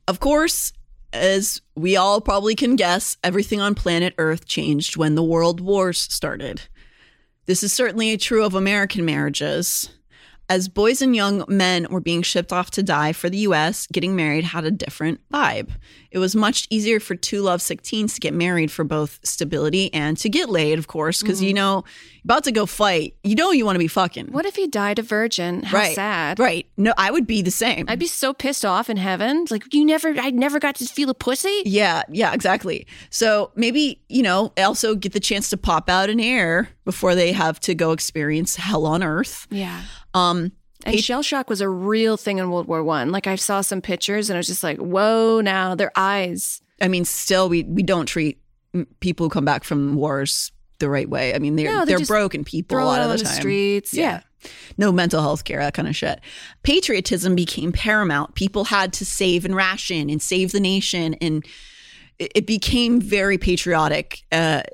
of course, as we all probably can guess, everything on planet Earth changed when the world wars started. This is certainly true of American marriages. As boys and young men were being shipped off to die for the U.S., getting married had a different vibe. It was much easier for two lovesick teens to get married for both stability and to get laid, of course, because, you know, about to go fight, you know you want to be fucking. What if he died a virgin? How sad. Right. No, I would be the same. I'd be so pissed off in heaven. Like, I never got to feel a pussy? Yeah, exactly. So maybe, you know, also get the chance to pop out in air before they have to go experience hell on Earth. Yeah. And shell shock was a real thing in World War I. Like, I saw some pictures and I was just like, whoa, now their eyes. I mean, still, we don't treat people who come back from wars the right way. I mean, they're broken people a lot of the time. Streets. Yeah. No mental health care, that kind of shit. Patriotism became paramount. People had to save and ration and save the nation. And it became very patriotic to,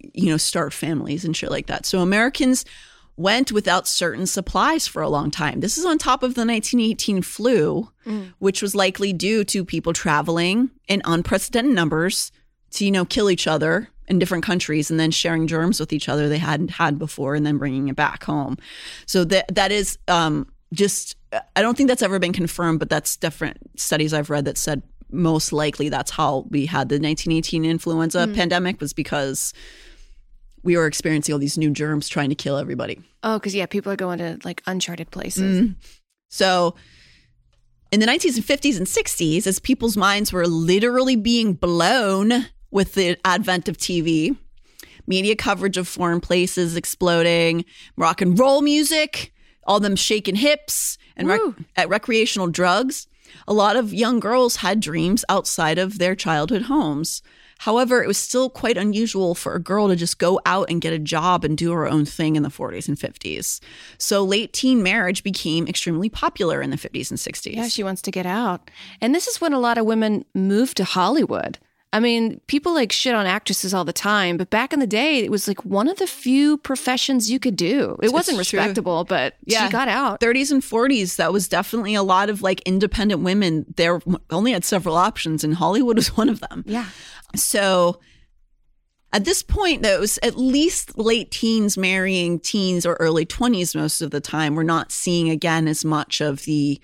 you know, start families and shit like that. So Americans went without certain supplies for a long time. This is on top of the 1918 flu, which was likely due to people traveling in unprecedented numbers to, you know, kill each other in different countries and then sharing germs with each other they hadn't had before and then bringing it back home. So that is just, I don't think that's ever been confirmed, but that's different studies I've read that said most likely that's how we had the 1918 influenza pandemic, was because we were experiencing all these new germs trying to kill everybody. Oh, because, yeah, people are going to, like, uncharted places. So in the 1950s and 60s, as people's minds were literally being blown with the advent of TV, media coverage of foreign places exploding, rock and roll music, all them shaking hips, and recreational drugs, a lot of young girls had dreams outside of their childhood homes. However, it was still quite unusual for a girl to just go out and get a job and do her own thing in the 40s and 50s. So late teen marriage became extremely popular in the 50s and 60s. Yeah, she wants to get out. And this is when a lot of women moved to Hollywood. I mean, people like shit on actresses all the time, but back in the day, it was like one of the few professions you could do. It wasn't respectable, but she got out. 30s and 40s, that was definitely a lot of like independent women. They only had several options, and Hollywood was one of them. Yeah. So at this point, though, it was at least late teens marrying teens or early 20s most of the time. We're not seeing, again, as much of the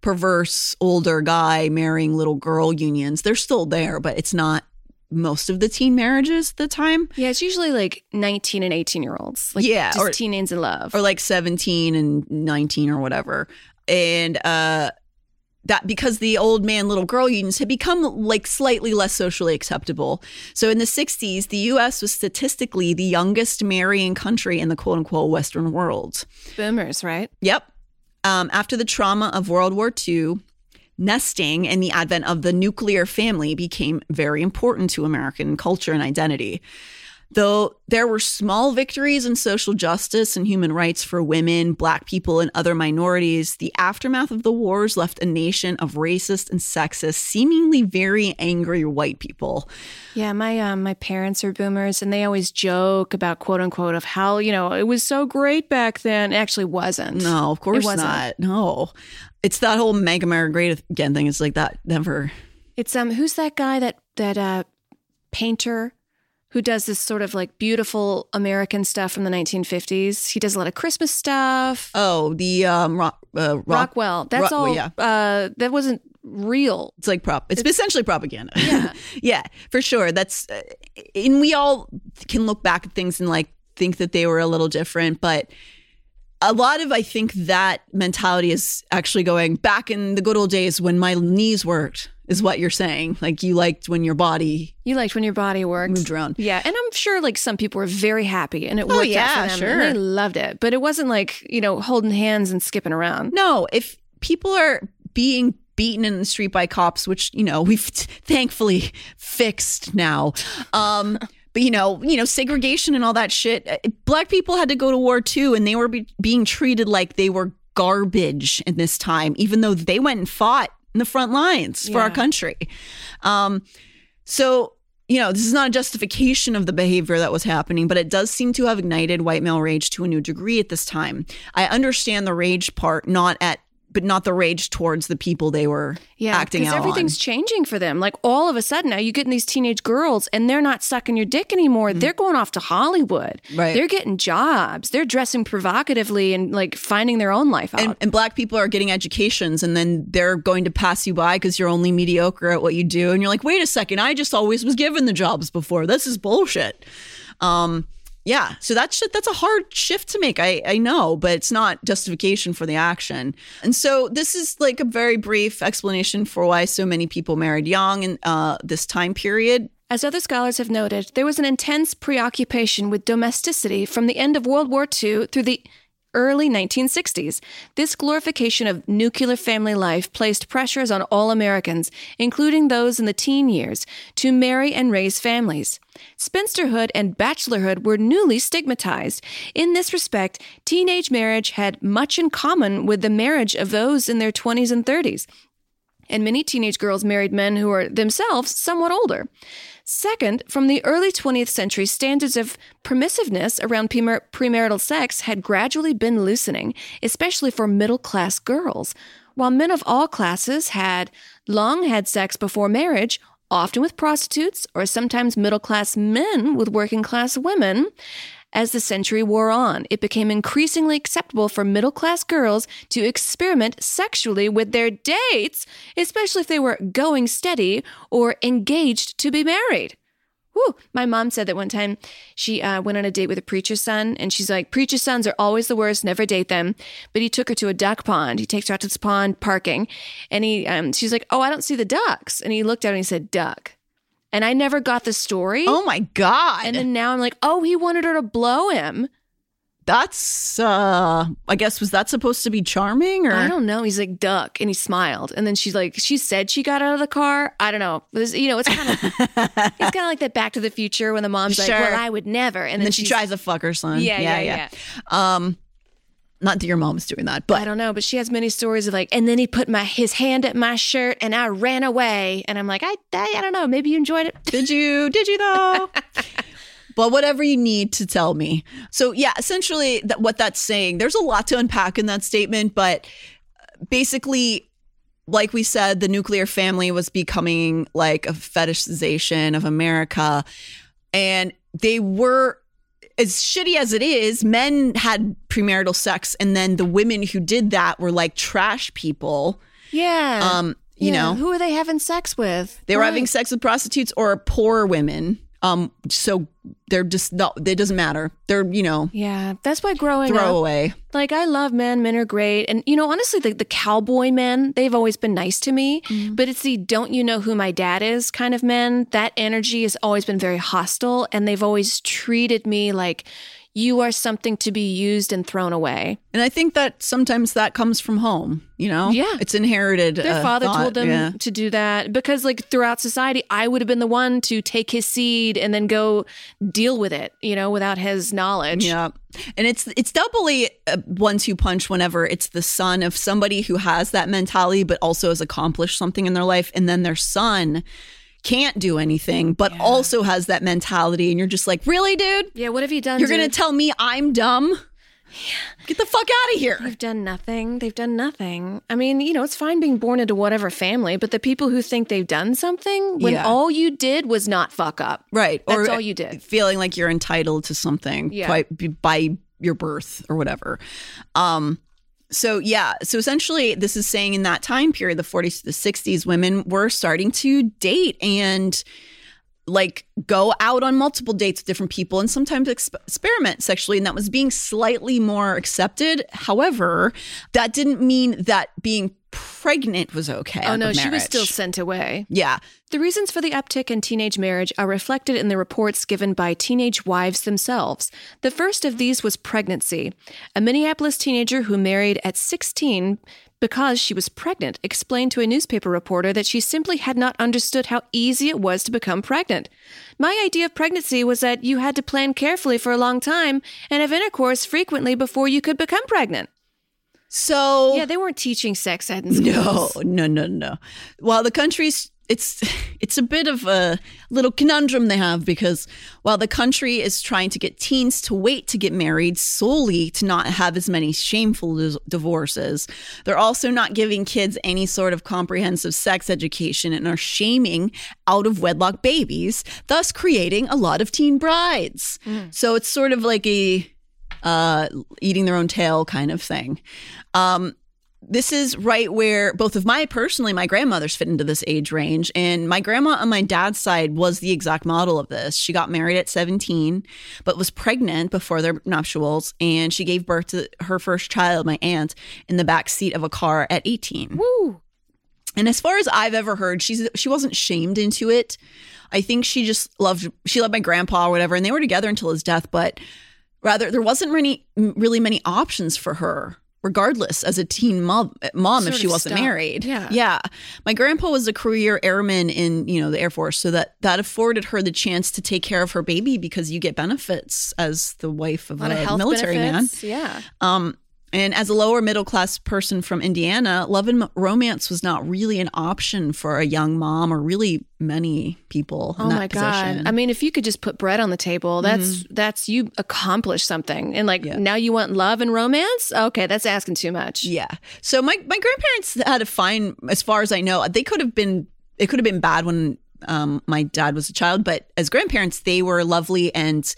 perverse older guy marrying little girl unions. They're still there, but it's not most of the teen marriages at the time. Yeah, it's usually like 19 and 18-year-olds. Like, yeah, just teenagers in love. Or like 17 and 19 or whatever. And that because the old man, little girl unions had become like slightly less socially acceptable. So in the 60s, the U.S. was statistically the youngest marrying country in the quote unquote Western world. Boomers, right? Yep. After the trauma of World War II, nesting and the advent of the nuclear family became very important to American culture and identity. Though there were small victories in social justice and human rights for women, Black people, and other minorities, the aftermath of the wars left a nation of racist and sexist, seemingly very angry white people. Yeah, my parents are boomers, and they always joke about, quote unquote, of how, you know, it was so great back then. It actually wasn't. No, of course not. No. It's that whole make America great again thing. It's like that never. It's who's that guy, that painter who does this sort of like beautiful American stuff from the 1950s. He does a lot of Christmas stuff. Oh, the Rockwell. That's all. Yeah. That wasn't real. It's like it's essentially propaganda. Yeah. Yeah, for sure. That's, and we all can look back at things and like think that they were a little different, but a lot of, I think, that mentality is actually going back in the good old days when my knees worked, is what you're saying. Like, you liked when your body... worked. Moved around. Yeah, and I'm sure, like, some people were very happy, and it worked out for them, sure. And they loved it. But it wasn't like, you know, holding hands and skipping around. No, if people are being beaten in the street by cops, which, you know, we've thankfully fixed now. But, you know, segregation and all that shit. Black people had to go to war, too, and they were being treated like they were garbage in this time, even though they went and fought in the front lines for our country. So, you know, this is not a justification of the behavior that was happening, but it does seem to have ignited white male rage to a new degree at this time. I understand the rage part, but not the rage towards the people they were acting out on. Yeah, because everything's changing for them. Like, all of a sudden, now you're getting these teenage girls, and they're not sucking your dick anymore. Mm-hmm. They're going off to Hollywood. Right. They're getting jobs. They're dressing provocatively and, like, finding their own life out. And black people are getting educations, and then they're going to pass you by because you're only mediocre at what you do. And you're like, wait a second, I just always was given the jobs before. This is bullshit. Yeah, so that's a hard shift to make, I know, but it's not justification for the action. And so this is like a very brief explanation for why so many people married young in this time period. As other scholars have noted, there was an intense preoccupation with domesticity from the end of World War II through the early 1960s. This glorification of nuclear family life placed pressures on all Americans, including those in the teen years, to marry and raise families. Spinsterhood and bachelorhood were newly stigmatized. In this respect, teenage marriage had much in common with the marriage of those in their 20s and 30s. And many teenage girls married men who were themselves somewhat older. Second, from the early 20th century, standards of permissiveness around premarital sex had gradually been loosening, especially for middle-class girls. While men of all classes had long had sex before marriage, often with prostitutes or sometimes middle-class men with working-class women, as the century wore on, it became increasingly acceptable for middle-class girls to experiment sexually with their dates, especially if they were going steady or engaged to be married. Whew. My mom said that one time she went on a date with a preacher's son, and she's like, preacher's sons are always the worst, never date them. But he took her to a duck pond. He takes her out to this pond, parking, and she's like, oh, I don't see the ducks. And he looked at her and he said, duck. And I never got the story. Oh, my God. And then now I'm like, oh, he wanted her to blow him. That's, I guess, was that supposed to be charming? Or I don't know. He's like, duck. And he smiled. And then she's like, she said she got out of the car. I don't know. It's kind of it's kind of like that Back to the Future when the mom's like, well, I would never. And then she tries to fuck her son. Yeah. Not that your mom's doing that, but I don't know. But she has many stories of like, and then he put his hand at my shirt, and I ran away. And I'm like, I don't know. Maybe you enjoyed it. Did you though? But whatever you need to tell me. So yeah, essentially what that's saying. There's a lot to unpack in that statement, but basically, like we said, the nuclear family was becoming like a fetishization of America, and they were. As shitty as it is, men had premarital sex, and then the women who did that were like trash people. Yeah. You know. Who are they having sex with? They were having sex with prostitutes or poor women. So they're just not, it doesn't matter. They're, you know. Yeah. That's why growing up. Throwaway. Like, I love men. Men are great. And, you know, honestly, the cowboy men, they've always been nice to me. Mm-hmm. But it's the don't you know who my dad is kind of men. That energy has always been very hostile. And they've always treated me like you are something to be used and thrown away. And I think that sometimes that comes from home, you know? Yeah. It's inherited. Their father told them to do that because, like, throughout society, I would have been the one to take his seed and then go deal with it, you know, without his knowledge. Yeah. And it's doubly a 1-2 punch whenever it's the son of somebody who has that mentality but also has accomplished something in their life, and then their son can't do anything, but also has that mentality, and you're just like, really, dude? Yeah, what have you done? You're going to tell me I'm dumb? Yeah. Get the fuck out of here. They've done nothing. They've done nothing. I mean, you know, it's fine being born into whatever family, but the people who think they've done something when all you did was not fuck up. Right. That's all you did. Feeling like you're entitled to something by your birth or whatever. So essentially this is saying in that time period, the 40s to the 60s, women were starting to date and like go out on multiple dates with different people and sometimes experiment sexually. And that was being slightly more accepted. However, that didn't mean that being pregnant was okay. Oh, no, she was still sent away. Yeah. The reasons for the uptick in teenage marriage are reflected in the reports given by teenage wives themselves. The first of these was pregnancy. A Minneapolis teenager who married at 16 because she was pregnant, explained to a newspaper reporter that she simply had not understood how easy it was to become pregnant. My idea of pregnancy was that you had to plan carefully for a long time and have intercourse frequently before you could become pregnant. So... yeah, they weren't teaching sex ed in schools. No. While the country's... It's a bit of a little conundrum they have, because while the country is trying to get teens to wait to get married solely to not have as many shameful divorces, they're also not giving kids any sort of comprehensive sex education and are shaming out-of-wedlock babies, thus creating a lot of teen brides. Mm. So it's sort of like a eating their own tail kind of thing. This is right where both of my grandmothers fit into this age range. And my grandma on my dad's side was the exact model of this. She got married at 17, but was pregnant before their nuptials. And she gave birth to her first child, my aunt, in the back seat of a car at 18. Woo! And as far as I've ever heard, she wasn't shamed into it. I think she loved my grandpa or whatever, and they were together until his death. But rather, there wasn't really many options for her. Regardless, as a teen mom if she wasn't married. Yeah. My grandpa was a career airman in, the Air Force, so that afforded her the chance to take care of her baby, because you get benefits as the wife of a military benefits. Man. Yeah. And as a lower middle class person from Indiana, love and romance was not really an option for a young mom, or really many people in that position. God. I mean, if you could just put bread on the table, that's you accomplish something. And now you want love and romance? Okay, that's asking too much. Yeah. So my grandparents had a fine, as far as I know. It could have been bad when my dad was a child, but as grandparents, they were lovely, and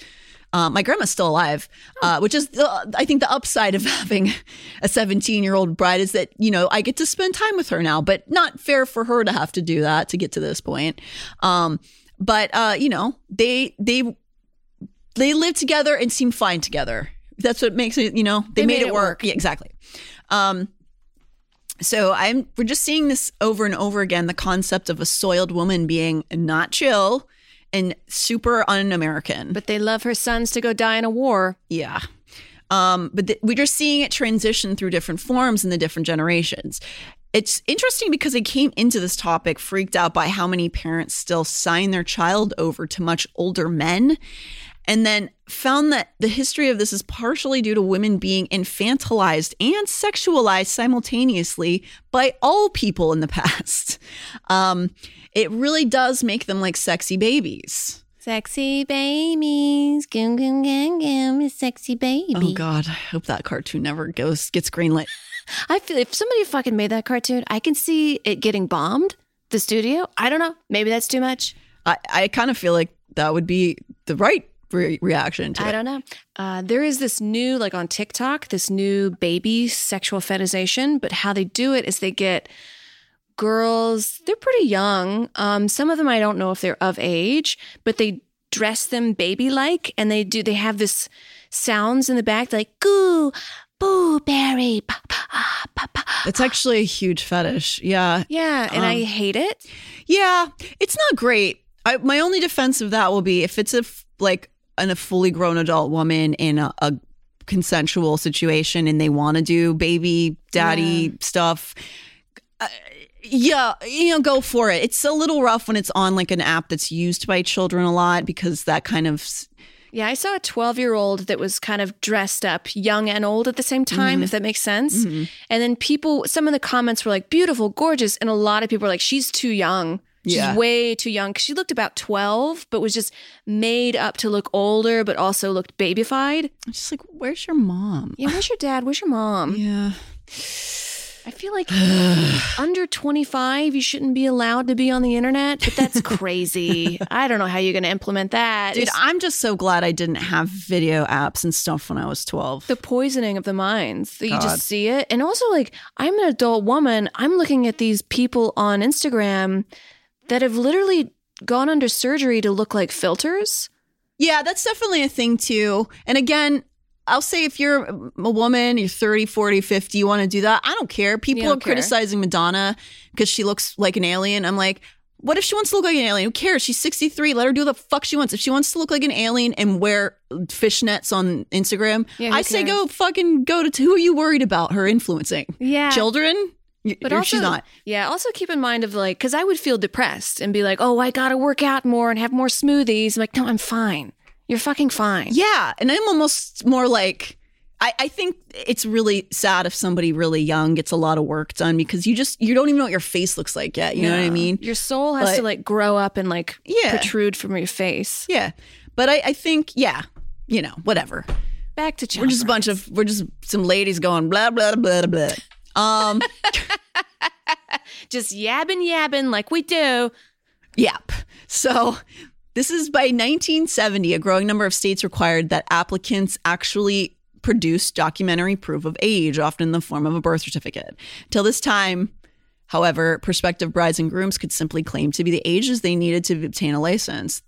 my grandma's still alive, which is, I think, the upside of having a 17-year-old bride is that, I get to spend time with her now, but not fair for her to have to do that to get to this point. They lived together and seemed fine together. That's what makes it, they made it work. Yeah, exactly. So we're just seeing this over and over again, the concept of a soiled woman being not chill and super un-American. But they love her sons to go die in a war. Yeah. But we're just seeing it transition through different forms in the different generations. It's interesting because I came into this topic freaked out by how many parents still sign their child over to much older men, and then found that the history of this is partially due to women being infantilized and sexualized simultaneously by all people in the past. It really does make them like sexy babies. Sexy babies. Gum, gum, gum, gum. A sexy baby. Oh, God. I hope that cartoon never gets greenlit. I feel if somebody fucking made that cartoon, I can see it getting bombed, the studio. I don't know. Maybe that's too much. I kind of feel like that would be the right reaction to it. I don't know. There is this new, like on TikTok, this new baby sexual fetishization, but how they do it is they get girls, they're pretty young. Some of them, I don't know if they're of age, but they dress them baby-like, and they have this sounds in the back, like, goo, boo, berry, pa, pa, pa, pa. That's actually a huge fetish. Yeah. Yeah. And I hate it. Yeah. It's not great. My only defense of that will be if it's a fully grown adult woman in a consensual situation and they want to do baby daddy stuff. Go for it. It's a little rough when it's on like an app that's used by children a lot, because that kind of... Yeah, I saw a 12-year-old that was kind of dressed up, young and old at the same time, if that makes sense. Mm-hmm. And then some of the comments were like, beautiful, gorgeous. And a lot of people were like, she's too young. She's way too young. 'Cause she looked about 12, but was just made up to look older, but also looked babyfied. I'm just like, where's your mom? Yeah, where's your dad? Where's your mom? Yeah. I feel like under 25, you shouldn't be allowed to be on the internet, but that's crazy. I don't know how you're going to implement that. Dude, I'm just so glad I didn't have video apps and stuff when I was 12. The poisoning of the minds. You just see it. And also, like, I'm an adult woman. I'm looking at these people on Instagram that have literally gone under surgery to look like filters. Yeah, that's definitely a thing, too. And again... I'll say if you're a woman, you're 30, 40, 50, you want to do that. I don't care. People are criticizing Madonna because she looks like an alien. I'm like, What if she wants to look like an alien? Who cares? She's 63. Let her do the fuck she wants. If she wants to look like an alien and wear fishnets on Instagram, I say go fucking go to who are you worried about her influencing? Yeah. Children? But also, she's not. Yeah. Also keep in mind of like, because I would feel depressed and be like, oh, I got to work out more and have more smoothies. I'm like, no, I'm fine. You're fucking fine. Yeah. And I'm almost more like, I think it's really sad if somebody really young gets a lot of work done because you don't even know what your face looks like yet. You know what I mean? Your soul has to like grow up and like protrude from your face. Yeah. But I think, you know, whatever. Back to child. We're just some ladies going blah, blah, blah, blah. Just yabbing like we do. Yep. So this is by 1970, a growing number of states required that applicants actually produce documentary proof of age, often in the form of a birth certificate. Till this time, however, prospective brides and grooms could simply claim to be the ages they needed to obtain a license.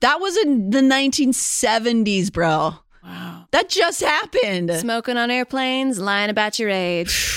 That was in the 1970s, bro. Wow. That just happened. Smoking on airplanes, lying about your age.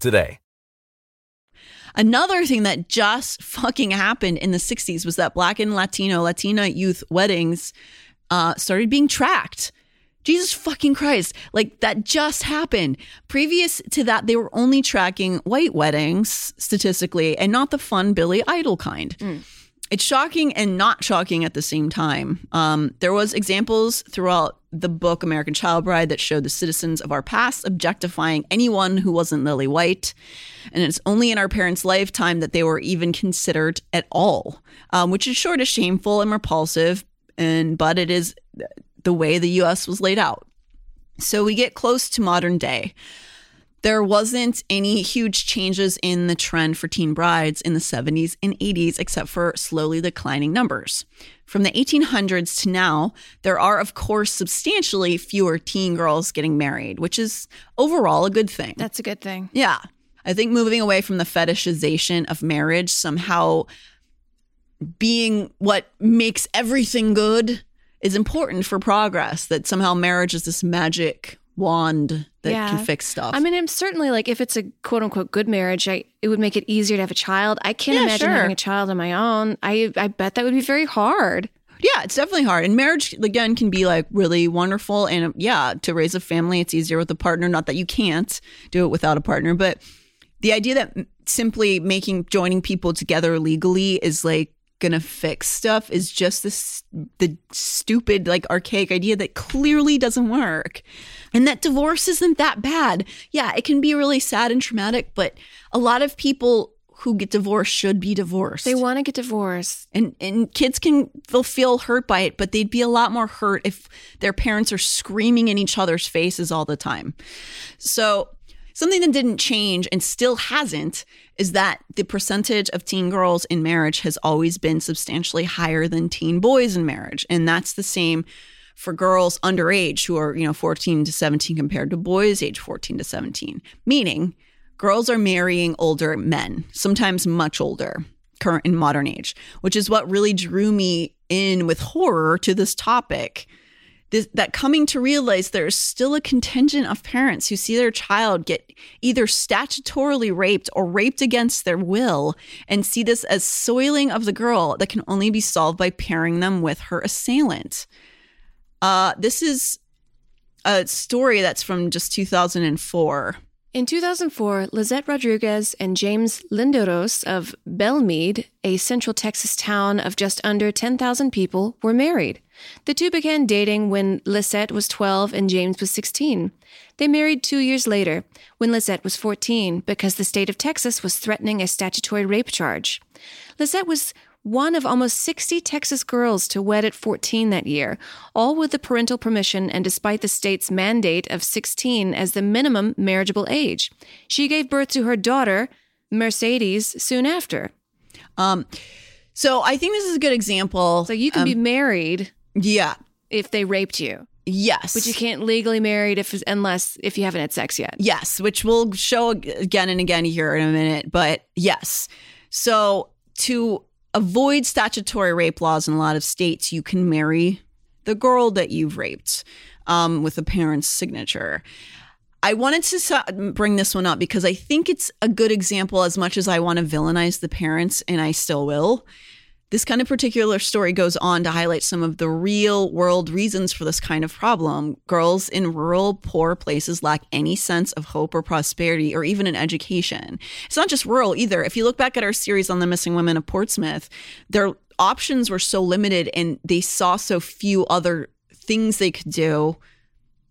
Today. Another thing that just fucking happened in the 60s was that Black and Latina youth weddings started being tracked. Jesus fucking Christ. Like, that just happened. Previous to that, they were only tracking white weddings statistically and not the fun Billy Idol kind. Mm. It's shocking and not shocking at the same time. There was examples throughout the book American Child Bride that showed the citizens of our past objectifying anyone who wasn't lily white. And it's only in our parents' lifetime that they were even considered at all, which is sure to shameful and repulsive. But it is the way the U.S. was laid out. So we get close to modern day. There wasn't any huge changes in the trend for teen brides in the 70s and 80s, except for slowly declining numbers. From the 1800s to now, there are, of course, substantially fewer teen girls getting married, which is overall a good thing. That's a good thing. Yeah. I think moving away from the fetishization of marriage, somehow being what makes everything good, is important for progress, that somehow marriage is this magic wand that can fix stuff. I mean, I'm certainly like, if it's a quote unquote good marriage, it would make it easier to have a child. I can't imagine having a child on my own. I bet that would be very hard. Yeah, it's definitely hard. And marriage, again, can be like really wonderful. And to raise a family, it's easier with a partner. Not that you can't do it without a partner, but the idea that simply joining people together legally is like gonna fix stuff is just the stupid, like, archaic idea that clearly doesn't work. And that divorce isn't that bad. Yeah, it can be really sad and traumatic, but a lot of people who get divorced should be divorced. They want to get divorced. And kids they'll feel hurt by it, but they'd be a lot more hurt if their parents are screaming in each other's faces all the time. So something that didn't change and still hasn't is that the percentage of teen girls in marriage has always been substantially higher than teen boys in marriage. And that's the same for girls underage who are, 14 to 17 compared to boys age 14 to 17. Meaning girls are marrying older men, sometimes much older, current in modern age, which is what really drew me in with horror to this topic. That coming to realize there's still a contingent of parents who see their child get either statutorily raped or raped against their will and see this as soiling of the girl that can only be solved by pairing them with her assailant. This is a story that's from just 2004. In 2004, Lizette Rodriguez and James Linderos of Belmead, a central Texas town of just under 10,000 people, were married. The two began dating when Lisette was 12 and James was 16. They married 2 years later, when Lisette was 14, because the state of Texas was threatening a statutory rape charge. Lisette was one of almost 60 Texas girls to wed at 14 that year, all with the parental permission and despite the state's mandate of 16 as the minimum marriageable age. She gave birth to her daughter, Mercedes, soon after. So I think this is a good example. So you can be married. Yeah. If they raped you. Yes. But you can't legally married unless you haven't had sex yet. Yes, which we'll show again and again here in a minute. But yes. So to avoid statutory rape laws in a lot of states, you can marry the girl that you've raped with a parent's signature. I wanted to bring this one up because I think it's a good example. As much as I want to villainize the parents, and I still will, this kind of particular story goes on to highlight some of the real world reasons for this kind of problem. Girls in rural, poor places lack any sense of hope or prosperity or even an education. It's not just rural either. If you look back at our series on the missing women of Portsmouth, their options were so limited and they saw so few other things they could do.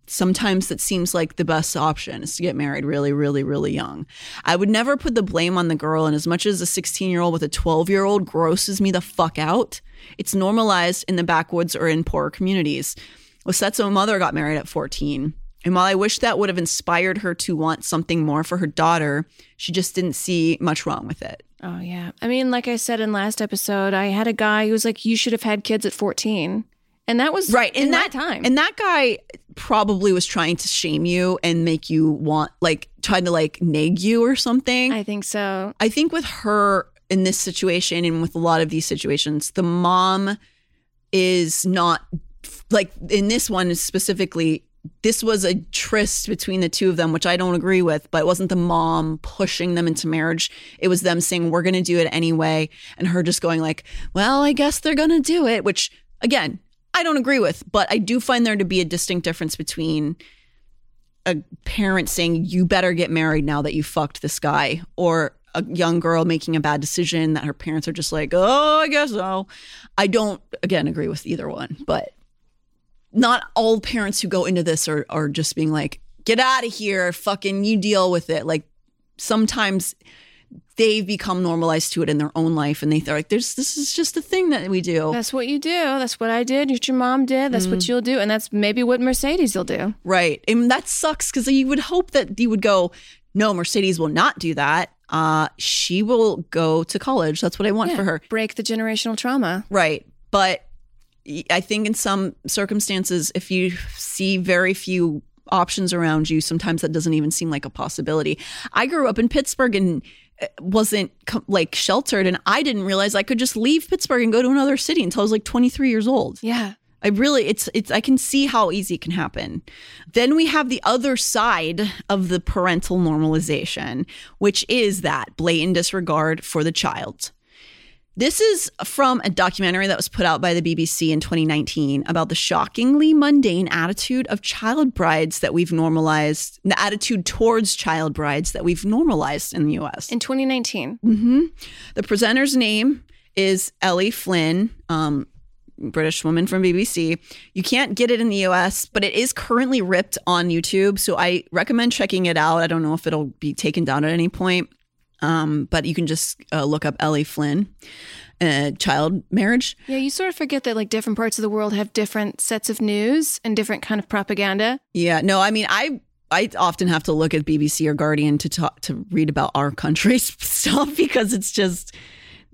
Sometimes that seems like the best option is to get married really, really, really young. I would never put the blame on the girl. And as much as a 16-year-old with a 12-year-old grosses me the fuck out, it's normalized in the backwoods or in poorer communities. Lisette's own mother got married at 14. And while I wish that would have inspired her to want something more for her daughter, she just didn't see much wrong with it. Oh, yeah. I mean, like I said in last episode, I had a guy who was like, you should have had kids at 14. And that was right in that time. And that guy probably was trying to shame you and make you want, like, trying to, like, nag you or something. I think so. I think with her in this situation and with a lot of these situations, the mom is not, like, in this one specifically, this was a tryst between the two of them, which I don't agree with, but it wasn't the mom pushing them into marriage. It was them saying, we're going to do it anyway. And her just going like, well, I guess they're going to do it, which, again, I don't agree with, but I do find there to be a distinct difference between a parent saying you better get married now that you fucked this guy, or a young girl making a bad decision that her parents are just like, oh, I guess so. I don't, again, agree with either one, but not all parents who go into this are just being like, get out of here, fucking you deal with it. Like, sometimes they've become normalized to it in their own life, and they're like, this is just the thing that we do. That's what you do. That's what I did. That's what your mom did. That's what you'll do. And that's maybe what Mercedes will do. Right. And that sucks, because you would hope that you would go, no, Mercedes will not do that. She will go to college. That's what I want for her. Break the generational trauma. Right. But I think in some circumstances, if you see very few options around you, sometimes that doesn't even seem like a possibility. I grew up in Pittsburgh and wasn't like sheltered, and I didn't realize I could just leave Pittsburgh and go to another city until I was like 23 years old. Yeah. I really, it's I can see how easy it can happen. Then we have the other side of the parental normalization, which is that blatant disregard for the child. This is from a documentary that was put out by the BBC in 2019 about the shockingly mundane attitude of child brides that we've normalized, the attitude towards child brides that we've normalized in the U.S. In 2019. Mm-hmm. The presenter's name is Ellie Flynn, British woman from BBC. You can't get it in the U.S., but it is currently ripped on YouTube, so I recommend checking it out. I don't know if it'll be taken down at any point. But you can just look up Ellie Flynn, child marriage. Yeah, you sort of forget that, like, different parts of the world have different sets of news and different kind of propaganda. Yeah, no, I mean, I often have to look at BBC or Guardian to read about our country's stuff, because it's just,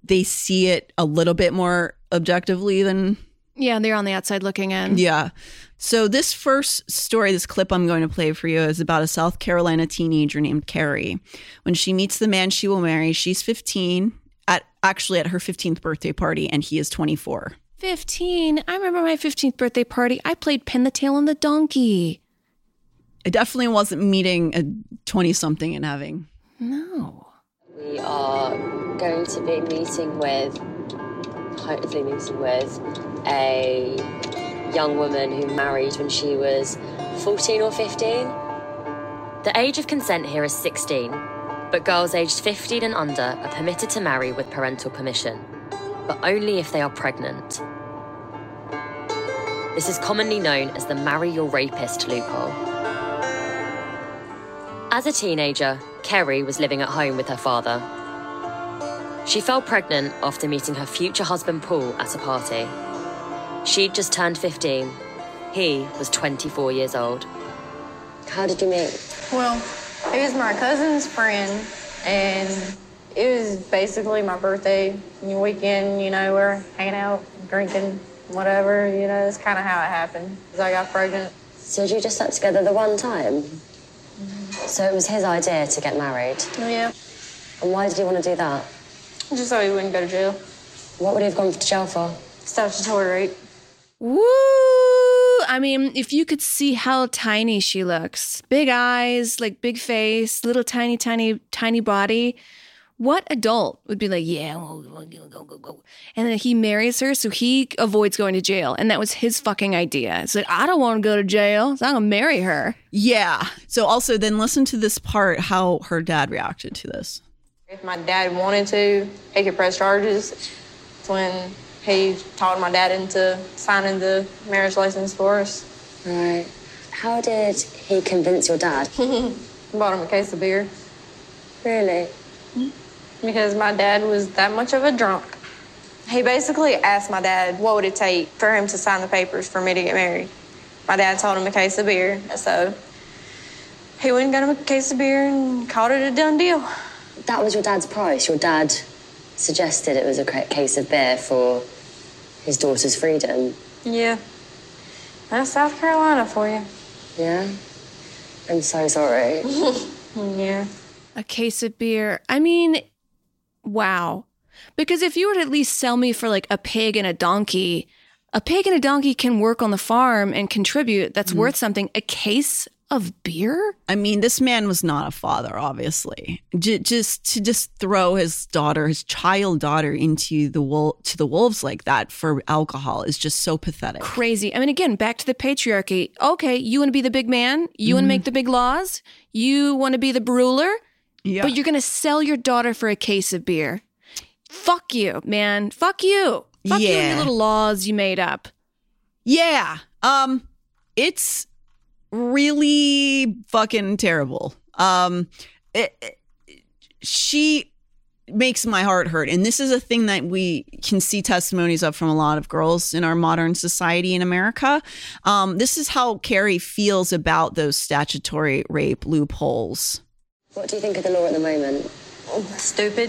they see it a little bit more objectively than... Yeah, they're on the outside looking in. Yeah. So this first story, this clip I'm going to play for you, is about a South Carolina teenager named Carrie. When she meets the man she will marry, she's 15, at her 15th birthday party, and he is 24. 15? I remember my 15th birthday party. I played Pin the Tail on the Donkey. It definitely wasn't meeting a 20-something and having... No. We are going to be meeting with a young woman who married when she was 14 or 15. The age of consent here is 16, but girls aged 15 and under are permitted to marry with parental permission, but only if they are pregnant. This is commonly known as the marry your rapist loophole. As a teenager, Kerry was living at home with her father. She fell pregnant after meeting her future husband Paul at a party. She'd just turned 15. He was 24 years old. How did you meet? Well, he was my cousin's friend, and It was basically my birthday weekend, you know, we're hanging out, drinking, whatever, you know, that's kind of how it happened. I got pregnant. So you just slept together the one time? Mm-hmm. So it was his idea to get married? Yeah. And why did he want to do that? Just so he wouldn't go to jail. What would he have gone to jail for? Statutory rape. Woo! I mean, if you could see how tiny she looks. Big eyes, like big face, little tiny, tiny, tiny body. What adult would be like, yeah, go. And then he marries her, so he avoids going to jail. And that was his fucking idea. It's like, I don't want to go to jail, so I'm going to marry her. Yeah. So also then listen to this part, how her dad reacted to this. If my dad wanted to, he could press charges. It's when he talked my dad into signing the marriage license for us. Right. How did he convince your dad? Bought him a case of beer. Really? Because my dad was that much of a drunk. He basically asked my dad what would it take for him to sign the papers for me to get married. My dad told him a case of beer, so he went and got him a case of beer and called it a done deal. That was your dad's price. Your dad suggested it was a case of beer for his daughter's freedom. Yeah. That's South Carolina for you. Yeah? I'm so sorry. Yeah. A case of beer. I mean, wow. Because if you were to at least sell me for like a pig and a pig and a donkey can work on the farm and contribute. That's worth something. A case of beer? I mean, this man was not a father, obviously. Just to throw his daughter, his child daughter into the wolves like that for alcohol is just so pathetic. Crazy. I mean, again, back to the patriarchy. Okay, you want to be the big man? You want to make the big laws? You want to be the ruler? Yeah. But you're going to sell your daughter for a case of beer. Fuck you, man. Fuck you. Fuck you and your little laws you made up. Yeah. It's really fucking terrible. She makes my heart hurt. And this is a thing that we can see testimonies of from a lot of girls in our modern society in America. This is how Carrie feels about those statutory rape loopholes. What do you think of the law at the moment? Stupid.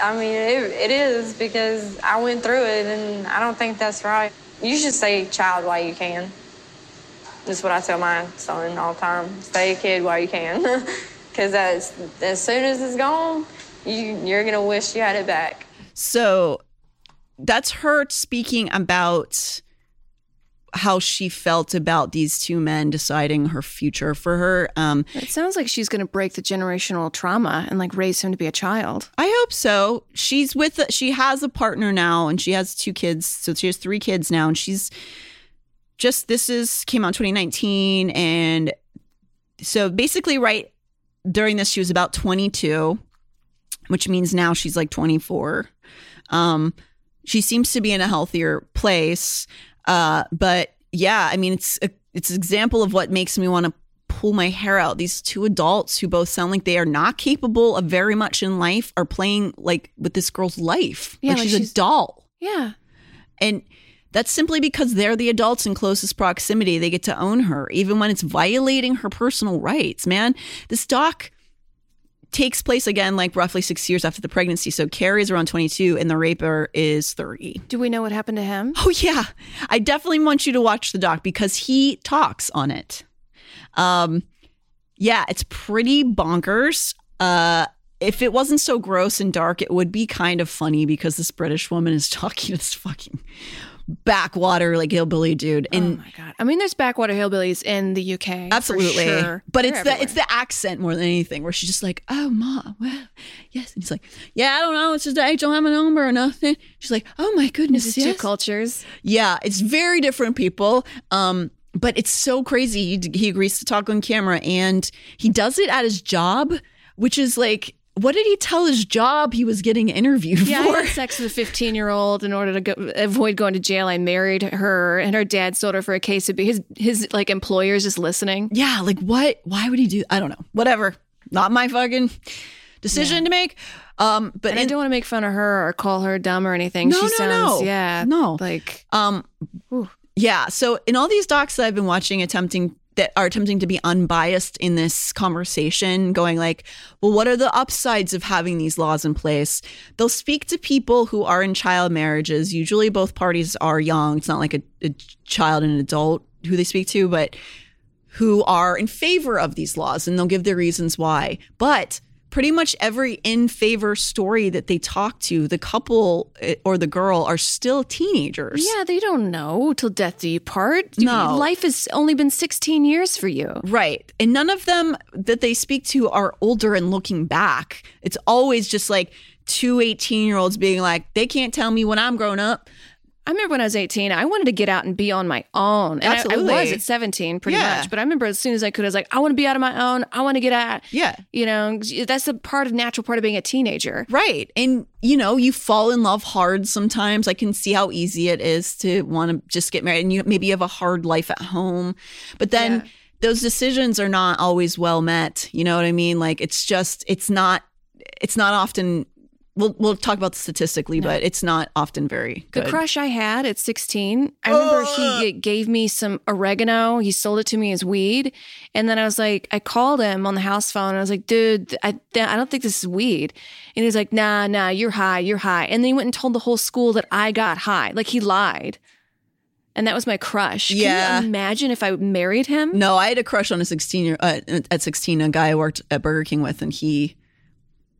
I mean, it is because I went through it and I don't think that's right. You should stay a child while you can. That's what I tell my son all the time. Stay a kid while you can. Because as soon as it's gone, you're going to wish you had it back. So that's her speaking about how she felt about these two men deciding her future for her. It sounds like she's going to break the generational trauma and like raise him to be a child. I hope so. She has a partner now and she has two kids. So she has three kids now and she's just, came out in 2019. And so basically right during this, she was about 22, which means now she's like 24. She seems to be in a healthier place. But yeah, I mean, it's an example of what makes me want to pull my hair out. These two adults who both sound like they are not capable of very much in life are playing like with this girl's life. Yeah, like she's a doll. Yeah. And that's simply because they're the adults in closest proximity. They get to own her, even when it's violating her personal rights, man. This doc takes place again, like roughly 6 years after the pregnancy. So Carrie's around 22 and the raper is 30. Do we know what happened to him? Oh, yeah. I definitely want you to watch the doc because he talks on it. Yeah, it's pretty bonkers. If it wasn't so gross and dark, it would be kind of funny because this British woman is talking to this fucking backwater like hillbilly dude. And oh my god, I mean, there's backwater hillbillies in the UK, absolutely, sure. But they're it's the accent more than anything, where she's just like, "Oh ma, well, yes," and he's like, "Yeah, I don't know, it's just I don't have a number or nothing." She's like, "Oh my goodness, this is yes. Two cultures." Yeah, it's very different people. But it's so crazy. He agrees to talk on camera, and he does it at his job, which is like. What did he tell his job he was getting interviewed for? I had sex with a 15-year-old in order to avoid going to jail. I married her, and her dad sold her for a case of beer. His like employer's just listening. Yeah, like what? Why would he do? I don't know. Whatever. Not my fucking decision to make. But I don't want to make fun of her or call her dumb or anything. No, she sounds, no. Yeah, no. Like, yeah. So in all these docs that I've been watching attempting that are attempting to be unbiased in this conversation, going like, well, what are the upsides of having these laws in place? They'll speak to people who are in child marriages. Usually both parties are young. It's not like a child and an adult who they speak to, but who are in favor of these laws, and they'll give their reasons why. But pretty much every in favor story that they talk to, the couple or the girl are still teenagers. Yeah, they don't know till death do you part. No. Life has only been 16 years for you. Right. And none of them that they speak to are older and looking back. It's always just like two 18-year-olds being like, they can't tell me when I'm grown up. I remember when I was 18, I wanted to get out and be on my own. And I was at 17 pretty much. But I remember as soon as I could, I was like, I want to be out on my own. I want to get out. Yeah. You know, that's the natural part of being a teenager. Right. And, you know, you fall in love hard sometimes. I can see how easy it is to want to just get married. And maybe you have a hard life at home. But then those decisions are not always well met. You know what I mean? Like, it's not often... We'll talk about this statistically, but it's not often very good. The crush I had at 16, I remember he gave me some oregano. He sold it to me as weed. And then I was like, I called him on the house phone. And I was like, dude, I don't think this is weed. And he was like, nah, you're high. And then he went and told the whole school that I got high. Like, he lied. And that was my crush. Yeah. Can you imagine if I married him? No, I had a crush on a guy I worked at Burger King with, and he...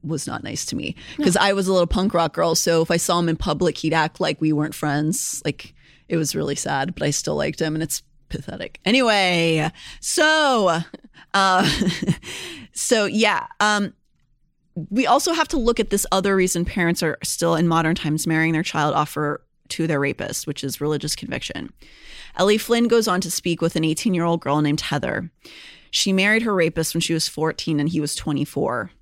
was not nice to me because I was a little punk rock girl. So if I saw him in public, he'd act like we weren't friends. Like, it was really sad, but I still liked him, and it's pathetic. Anyway, we also have to look at this other reason parents are still in modern times marrying their child off to their rapist, which is religious conviction. Ellie Flynn goes on to speak with an 18-year-old girl named Heather. She married her rapist when she was 14 and he was 24.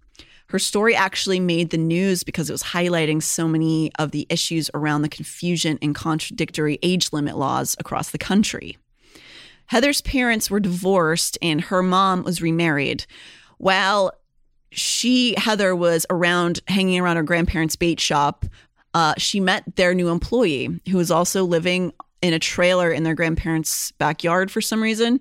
Her story actually made the news because it was highlighting so many of the issues around the confusion and contradictory age limit laws across the country. Heather's parents were divorced and her mom was remarried. While Heather was hanging around her grandparents' bait shop, she met their new employee who was also living in a trailer in their grandparents' backyard for some reason.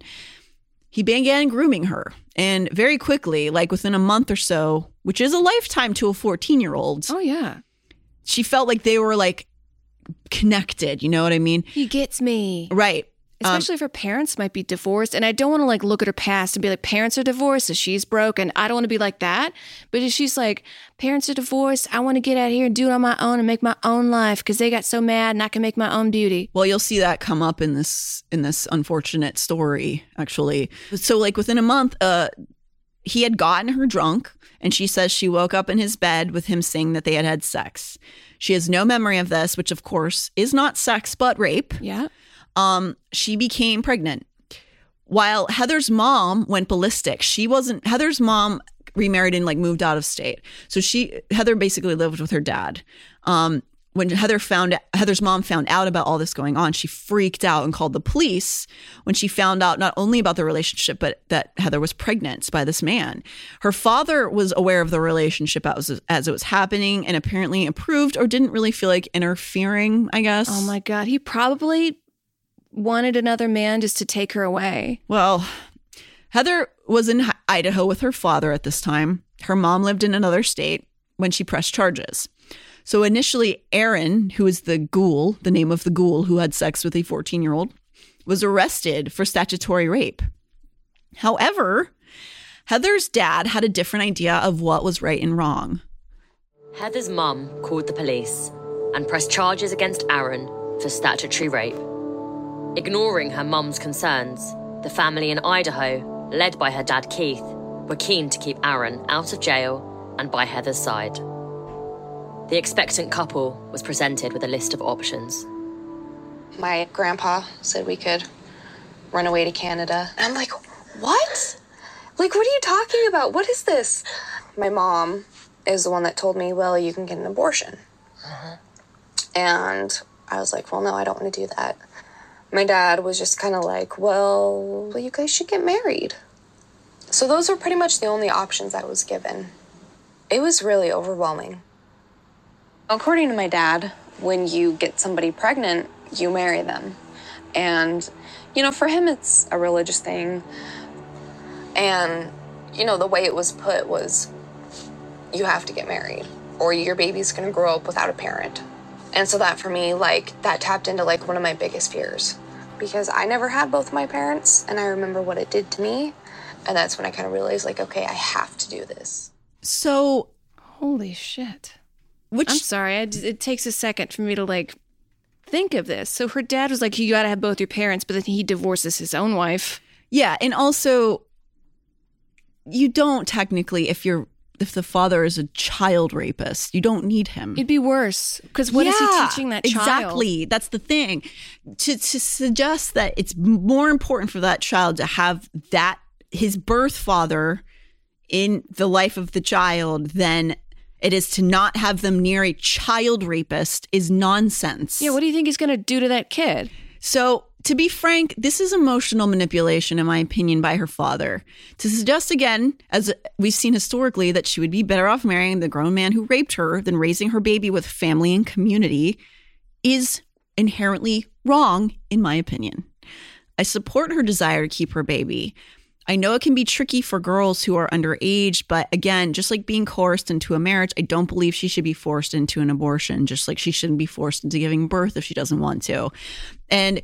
He began grooming her, and very quickly, like within a month or so, which is a lifetime to a 14-year-old. Oh, yeah. She felt like they were like connected. You know what I mean? He gets me. Right. Especially if her parents might be divorced. And I don't want to like look at her past and be like, parents are divorced, so she's broken. I don't want to be like that. But if she's like, parents are divorced, I want to get out of here and do it on my own and make my own life because they got so mad and I can make my own beauty. Well, you'll see that come up in this unfortunate story, actually. So like within a month, he had gotten her drunk, and she says she woke up in his bed with him saying that they had sex. She has no memory of this, which of course is not sex but rape. Yeah. She became pregnant. While Heather's mom went ballistic, Heather's mom remarried and like moved out of state. So Heather basically lived with her dad. When Heather's mom found out about all this going on, she freaked out and called the police when she found out not only about the relationship, but that Heather was pregnant by this man. Her father was aware of the relationship as it was happening and apparently approved or didn't really feel like interfering, I guess. Oh, my God. He probably wanted another man just to take her away. Well, Heather was in Idaho with her father at this time. Her mom lived in another state when she pressed charges. So initially, Aaron, who is the name of the ghoul who had sex with a 14-year-old, was arrested for statutory rape. However, Heather's dad had a different idea of what was right and wrong. Heather's mum called the police and pressed charges against Aaron for statutory rape. Ignoring her mum's concerns, the family in Idaho, led by her dad Keith, were keen to keep Aaron out of jail and by Heather's side. The expectant couple was presented with a list of options. My grandpa said we could run away to Canada. And I'm like, what? Like, what are you talking about? What is this? My mom is the one that told me, well, you can get an abortion. Uh-huh. And I was like, well, no, I don't want to do that. My dad was just kind of like, well, you guys should get married. So those were pretty much the only options I was given. It was really overwhelming. According to my dad, when you get somebody pregnant, you marry them. And, you know, for him, it's a religious thing. And, you know, the way it was put was, you have to get married or your baby's going to grow up without a parent. And so that for me, like, that tapped into, like, one of my biggest fears, because I never had both my parents, and I remember what it did to me. And that's when I kind of realized, like, okay, I have to do this. So, holy shit. I'm sorry, it takes a second for me to, like, think of this. So her dad was like, you gotta have both your parents, but then he divorces his own wife. Yeah, and also, you don't technically, if the father is a child rapist, you don't need him. It'd be worse, because what is he teaching that child? Exactly, that's the thing. To suggest that it's more important for that child to have that, his birth father, in the life of the child than it is to not have them near a child rapist is nonsense. Yeah, what do you think he's going to do to that kid? So, to be frank, this is emotional manipulation, in my opinion, by her father. To suggest, again, as we've seen historically, that she would be better off marrying the grown man who raped her than raising her baby with family and community is inherently wrong, in my opinion. I support her desire to keep her baby. I know it can be tricky for girls who are underage, but again, just like being coerced into a marriage, I don't believe she should be forced into an abortion, just like she shouldn't be forced into giving birth if she doesn't want to. And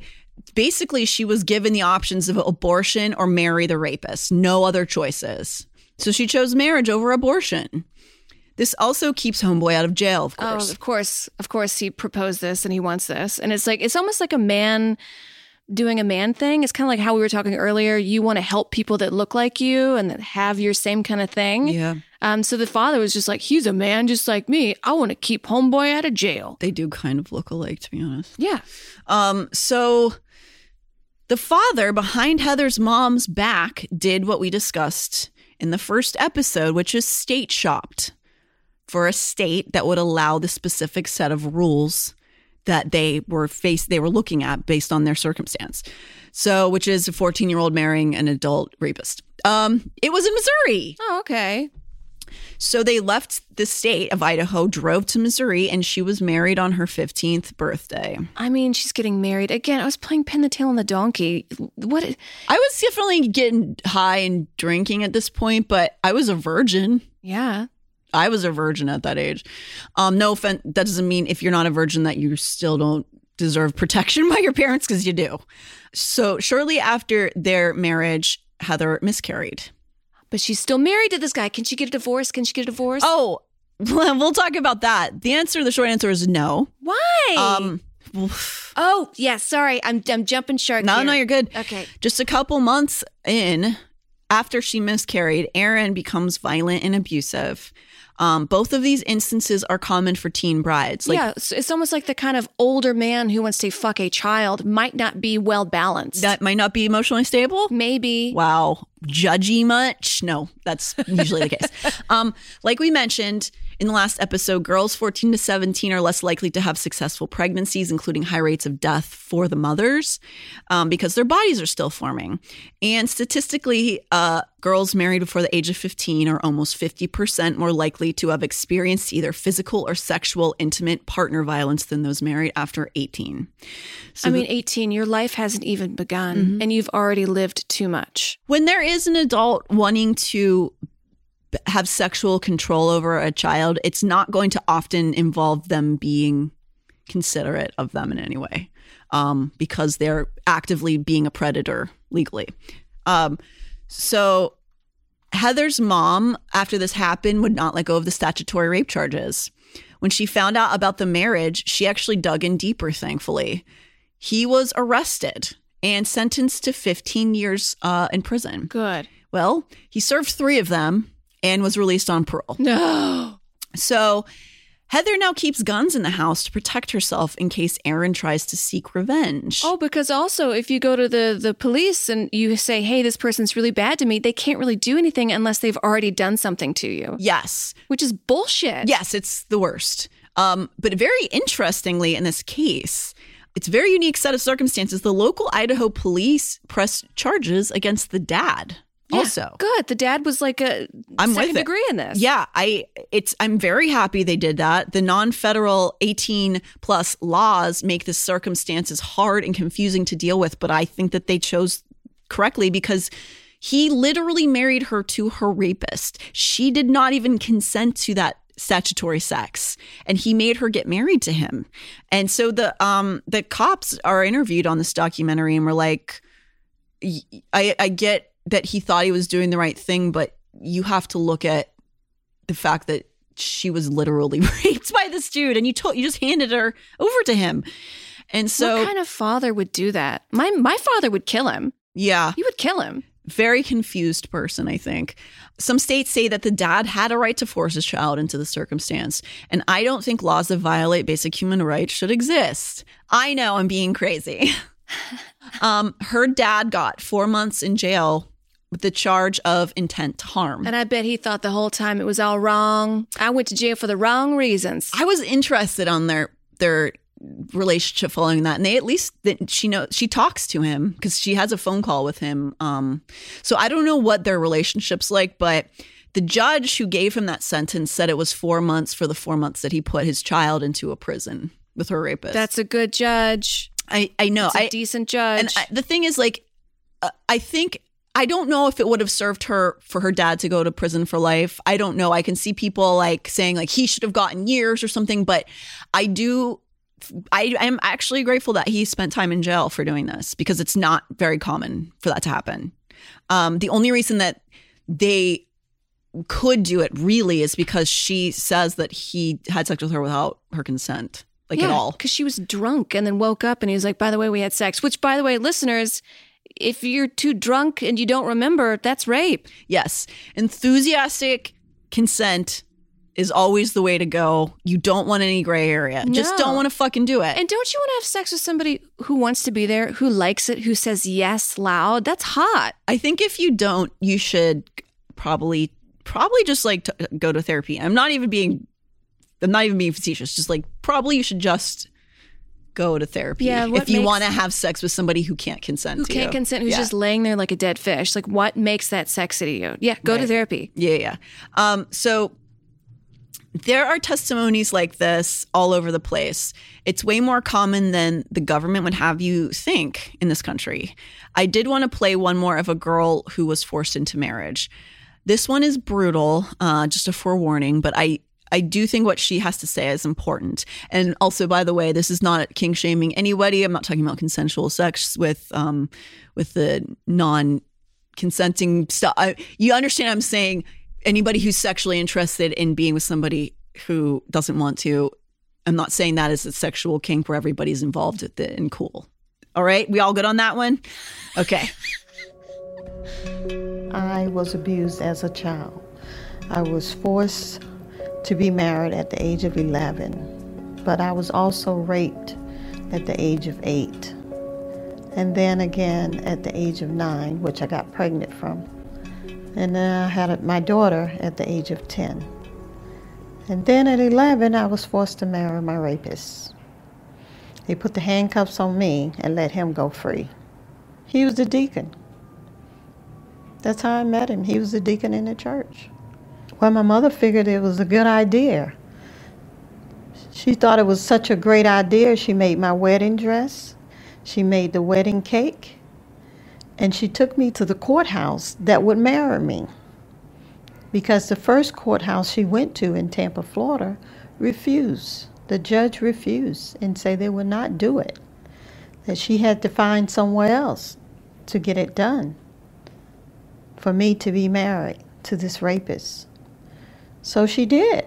basically, she was given the options of abortion or marry the rapist, no other choices. So she chose marriage over abortion. This also keeps homeboy out of jail, of course. Oh, of course. Of course, he proposed this and he wants this. And it's like, it's almost like a man doing a man thing. It's kind of like how we were talking earlier. You want to help people that look like you and that have your same kind of thing. Yeah. So the father was just like, he's a man just like me. I want to keep homeboy out of jail. They do kind of look alike, to be honest. Yeah. So the father behind Heather's mom's back did what we discussed in the first episode, which is state shopped for a state that would allow the specific set of rules that they were looking at based on their circumstance. So, which is a 14-year-old marrying an adult rapist. It was in Missouri. Oh, okay. So they left the state of Idaho, drove to Missouri, and she was married on her 15th birthday. I mean, she's getting married. Again, I was playing pin the tail on the donkey. I was definitely getting high and drinking at this point, but I was a virgin. Yeah. I was a virgin at that age. No offense. That doesn't mean if you're not a virgin that you still don't deserve protection by your parents, because you do. So shortly after their marriage, Heather miscarried. But she's still married to this guy. Can she get a divorce? Oh, we'll talk about that. The short answer is no. Why? Oh, yeah. Sorry. I'm jumping shark. No, you're good. Okay. Just a couple months in, after she miscarried, Aaron becomes violent and abusive. Both of these instances are common for teen brides. It's almost like the kind of older man who wants to fuck a child might not be well balanced. That might not be emotionally stable? Maybe. Wow. Judgy much? No, that's usually the case. Like we mentioned in the last episode, girls 14 to 17 are less likely to have successful pregnancies, including high rates of death for the mothers, because their bodies are still forming. And statistically, girls married before the age of 15 are almost 50% more likely to have experienced either physical or sexual intimate partner violence than those married after 18. So I mean, 18, your life hasn't even begun, and you've already lived too much. When there is an adult wanting to have sexual control over a child, it's not going to often involve them being considerate of them in any way, because they're actively being a predator legally. So Heather's mom, after this happened, would not let go of the statutory rape charges. When she found out about the marriage, she actually dug in deeper, thankfully. He was arrested and sentenced to 15 years in prison. Good. Well, he served 3 of them and was released on parole. No. So Heather now keeps guns in the house to protect herself in case Aaron tries to seek revenge. Oh, because also if you go to the police and you say, hey, this person's really bad to me, they can't really do anything unless they've already done something to you. Yes. Which is bullshit. Yes, it's the worst. But very interestingly in this case, it's a very unique set of circumstances. The local Idaho police pressed charges against the dad also. Good. The dad was like a second degree in this. Yeah. I'm very happy they did that. The non-federal 18 plus laws make the circumstances hard and confusing to deal with, but I think that they chose correctly because he literally married her to her rapist. She did not even consent to that statutory sex, and he made her get married to him. And so the cops are interviewed on this documentary and were like, I get that he thought he was doing the right thing, but you have to look at the fact that she was literally raped by this dude, and you just handed her over to him. And so, what kind of father would do that? My father would kill him. Yeah, he would kill him. Very confused person, I think. Some states say that the dad had a right to force his child into the circumstance. And I don't think laws that violate basic human rights should exist. I know I'm being crazy. Her dad got 4 months in jail with the charge of intent to harm. And I bet he thought the whole time it was all wrong. I went to jail for the wrong reasons. I was interested on their relationship following that, and they at least she talks to him because she has a phone call with him. So I don't know what their relationship's like, but the judge who gave him that sentence said it was 4 months for the 4 months that he put his child into a prison with her rapist. That's a good judge. I know. It's a decent judge. And the thing is, like, I think, I don't know if it would have served her for her dad to go to prison for life. I don't know. I can see people like saying like he should have gotten years or something, but I am actually grateful that he spent time in jail for doing this because it's not very common for that to happen. The only reason that they could do it really is because she says that he had sex with her without her consent, at all. Because she was drunk and then woke up and he was like, by the way, we had sex, which, by the way, listeners, if you're too drunk and you don't remember, that's rape. Yes. Enthusiastic consent is always the way to go. You don't want any gray area. No. Just don't want to fucking do it. And don't you want to have sex with somebody who wants to be there, who likes it, who says yes loud? That's hot. I think if you don't, you should probably just like go to therapy. I'm not even being facetious. Just like probably you should just go to therapy if you want to have sex with somebody who can't consent to you. Who can't consent, who's just laying there like a dead fish. Like what makes that sexy to you? Yeah, go to therapy. Yeah, yeah. So there are testimonies like this all over the place. It's way more common than the government would have you think in this country. I did want to play one more of a girl who was forced into marriage. This one is brutal, just a forewarning, but I do think what she has to say is important. And also, by the way, this is not kink shaming anybody. I'm not talking about consensual sex with the non-consenting stuff. You understand I'm saying anybody who's sexually interested in being with somebody who doesn't want to, I'm not saying that is a sexual kink where everybody's involved with it and cool. All right? We all good on that one? Okay. I was abused as a child. I was forced to be married at the age of 11, but I was also raped at the age of 8. And then again at the age of 9, which I got pregnant from. And then I had my daughter at the age of 10. And then at 11, I was forced to marry my rapist. They put the handcuffs on me and let him go free. He was the deacon. That's how I met him. He was the deacon in the church. Well, my mother figured it was a good idea. She thought it was such a great idea. She made my wedding dress. She made the wedding cake. And she took me to the courthouse that would marry me because the first courthouse she went to in Tampa, Florida, refused. The judge refused and said they would not do it, that she had to find somewhere else to get it done for me to be married to this rapist. So she did.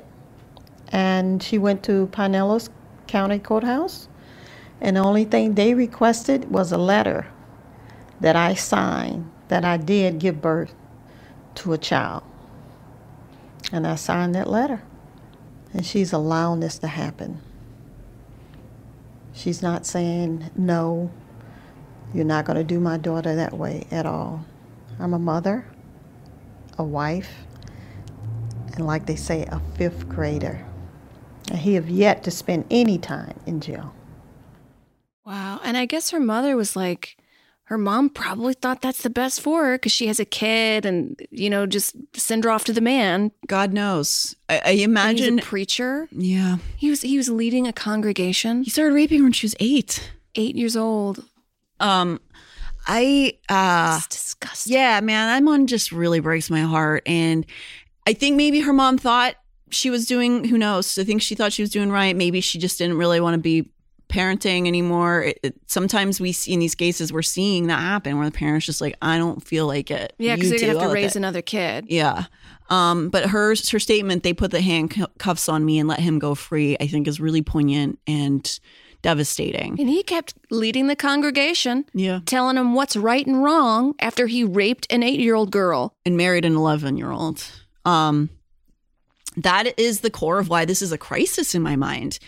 And she went to Pinellas County Courthouse, and the only thing they requested was a letter that I signed that I did give birth to a child. And I signed that letter. And she's allowing this to happen. She's not saying, no, you're not going to do my daughter that way at all. I'm a mother, a wife, and like they say, a 5th grader. And he have yet to spend any time in jail. Wow. And I guess her mother was like, her mom probably thought that's the best for her because she has a kid and, you know, just send her off to the man. God knows. I imagine. He's a preacher. Yeah. He was leading a congregation. He started raping her when she was 8 years old. It's disgusting. Yeah, man, that one just really breaks my heart. And I think maybe her mom thought she was doing, who knows? I think she thought she was doing right. Maybe she just didn't really want to be parenting anymore. Sometimes we see in these cases, we're seeing that happen where the parent's just like, I don't feel like it. Yeah, because they're going to have to raise another kid. Yeah. But her statement, they put the handcuffs on me and let him go free, I think is really poignant and devastating. And he kept leading the congregation, yeah, telling them what's right and wrong after he raped an 8-year-old girl. And married an 11-year-old. That is the core of why this is a crisis in my mind.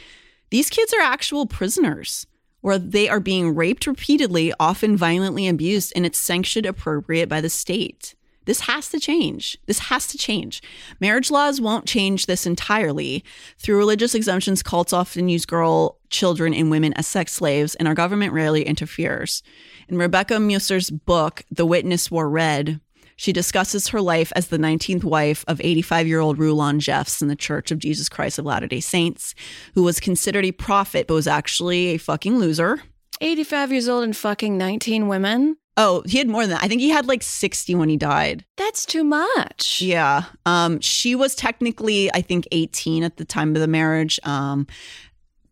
These kids are actual prisoners where they are being raped repeatedly, often violently abused, and it's sanctioned appropriate by the state. This has to change. This has to change. Marriage laws won't change this entirely. Through religious exemptions, cults often use girl children and women as sex slaves, and our government rarely interferes. In Rebecca Muser's book, The Witness Wore Red, she discusses her life as the 19th wife of 85-year-old Rulon Jeffs in the Church of Jesus Christ of Latter-day Saints, who was considered a prophet but was actually a fucking loser. 85 years old and fucking 19 women? Oh, he had more than that. I think he had like 60 when he died. That's too much. Yeah. She was technically, I think, 18 at the time of the marriage.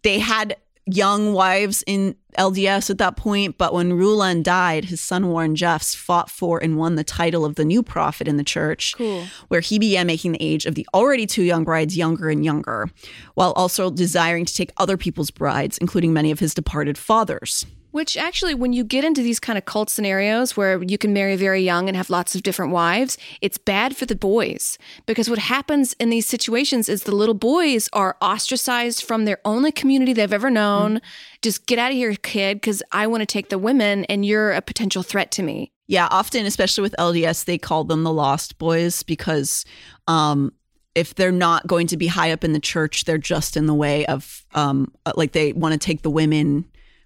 They had young wives in LDS at that point. But when Rulon died, his son Warren Jeffs fought for and won the title of the new prophet in the church, cool, where he began making the age of the already too young brides younger and younger, while also desiring to take other people's brides, including many of his departed fathers. Which actually, when you get into these kind of cult scenarios where you can marry very young and have lots of different wives, it's bad for the boys. Because what happens in these situations is the little boys are ostracized from their only community they've ever known. Just get out of here, kid, because I want to take the women and you're a potential threat to me. Yeah, often, especially with LDS, they call them the lost boys because if they're not going to be high up in the church, they're just in the way of, like, they want to take the women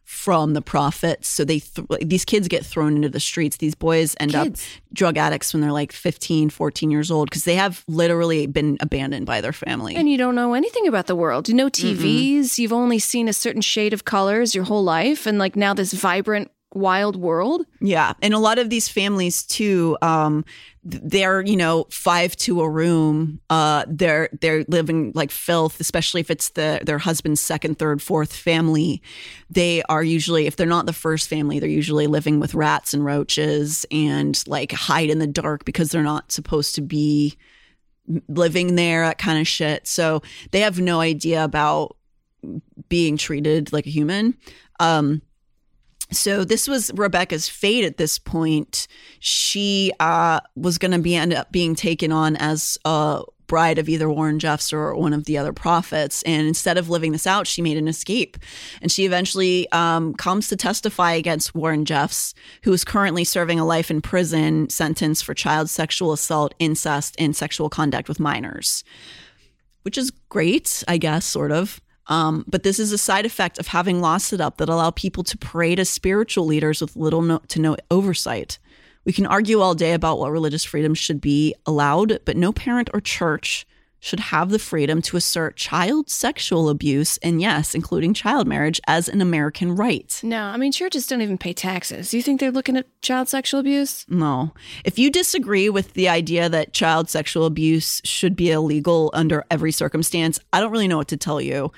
from the prophets. So these kids get thrown into the streets. These boys end up drug addicts when they're like 15, 14 years old because they have literally been abandoned by their family. And you don't know anything about the world. You know TVs. Mm-mm. You've only seen a certain shade of colors your whole life. And like now this vibrant, wild world. Yeah. And a lot of these families too, they're, you know, 5 to a room. They're living like filth, especially if it's their husband's second, third, fourth family. They are usually, if they're not the first family, they're usually living with rats and roaches and like hide in the dark because they're not supposed to be living there, that kind of shit. So they have no idea about being treated like a human. So this was Rebecca's fate at this point. She was going to end up being taken on as a bride of either Warren Jeffs or one of the other prophets. And instead of living this out, she made an escape. And she eventually comes to testify against Warren Jeffs, who is currently serving a life in prison sentence for child sexual assault, incest, and sexual contact with minors. Which is great, I guess, sort of. But this is a side effect of having lost it up that allow people to parade as spiritual leaders with little to no oversight. We can argue all day about what religious freedom should be allowed, but no parent or church should have the freedom to assert child sexual abuse and, yes, including child marriage as an American right. No, I mean, churches don't even pay taxes. Do you think they're looking at child sexual abuse? No. If you disagree with the idea that child sexual abuse should be illegal under every circumstance, I don't really know what to tell you.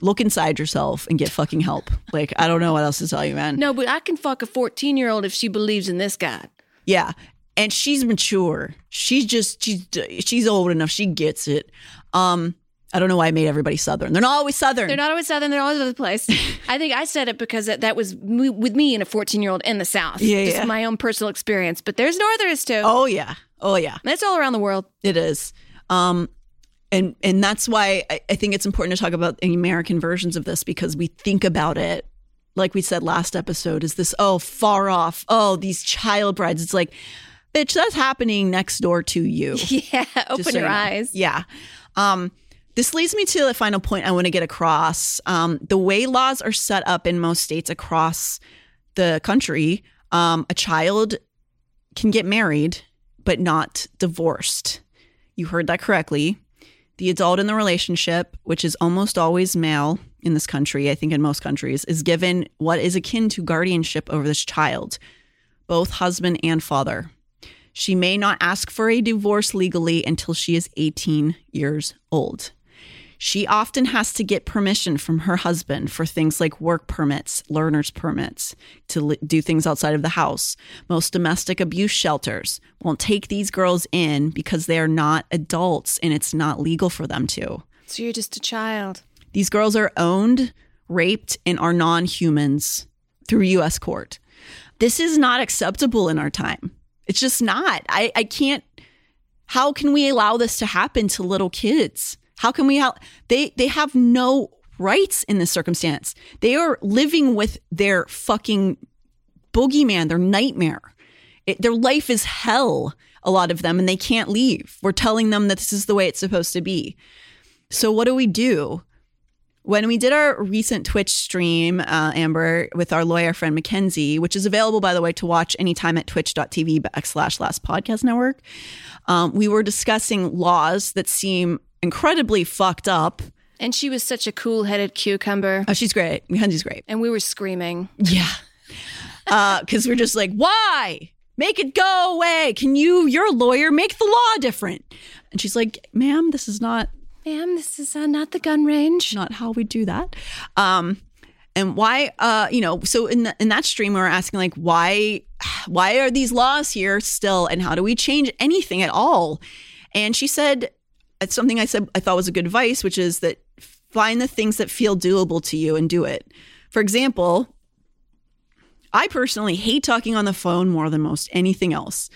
Look inside yourself and get fucking help. Like, I don't know what else to tell you, man. No, but I can fuck a 14-year-old if she believes in this God. Yeah. And she's mature. She's old enough. She gets it. I don't know why I made everybody Southern. They're not always Southern. They're all over the place. I think I said it because that was with me and a 14-year-old in the South. Yeah, just my own personal experience. But there's Northerners too. Oh, yeah. Oh, yeah. That's all around the world. It is. And that's why I think it's important to talk about the American versions of this, because we think about it, like we said last episode, is this, oh, far off. Oh, these child brides. It's like, bitch, that's happening next door to you. Yeah, open your eyes. Yeah. This leads me to the final point I want to get across. The way laws are set up in most states across the country A child can get married, but not divorced. You heard that correctly. The adult in the relationship, which is almost always male in this country, I think in most countries, is given what is akin to guardianship over this child, both husband and father. She may not ask for a divorce legally until she is 18 years old. She often has to get permission from her husband for things like work permits, learner's permits, to do things outside of the house. Most domestic abuse shelters won't take these girls in because they are not adults and it's not legal for them to. So you're just a child. These girls are owned, raped, and are non-humans through U.S. court. This is not acceptable in our time. It's just not. I can't. How can we allow this to happen to little kids? How can we help? They have no rights in this circumstance. They are living with their fucking boogeyman, their nightmare. Their life is hell, a lot of them, and they can't leave. We're telling them that this is the way it's supposed to be. So what do we do? When we did our recent Twitch stream, Amber, with our lawyer friend Mackenzie, which is available, by the way, to watch anytime at twitch.tv/lastpodcastnetwork, we were discussing laws that seem incredibly fucked up. And she was such a cool-headed cucumber. Oh, she's great. Mackenzie's great. And we were screaming. Yeah. Because we're just like, why? Make it go away. Can you, you're a lawyer, make the law different. And she's like, ma'am, this is not... Ma'am, this is not the gun range. Not how we do that. And why, you know, so in that stream, we were asking, like, why are these laws here still? And how do we change anything at all? And she said... It's something I said I thought was a good advice, which is that find the things that feel doable to you and do it. For example, I personally hate talking on the phone more than most anything else.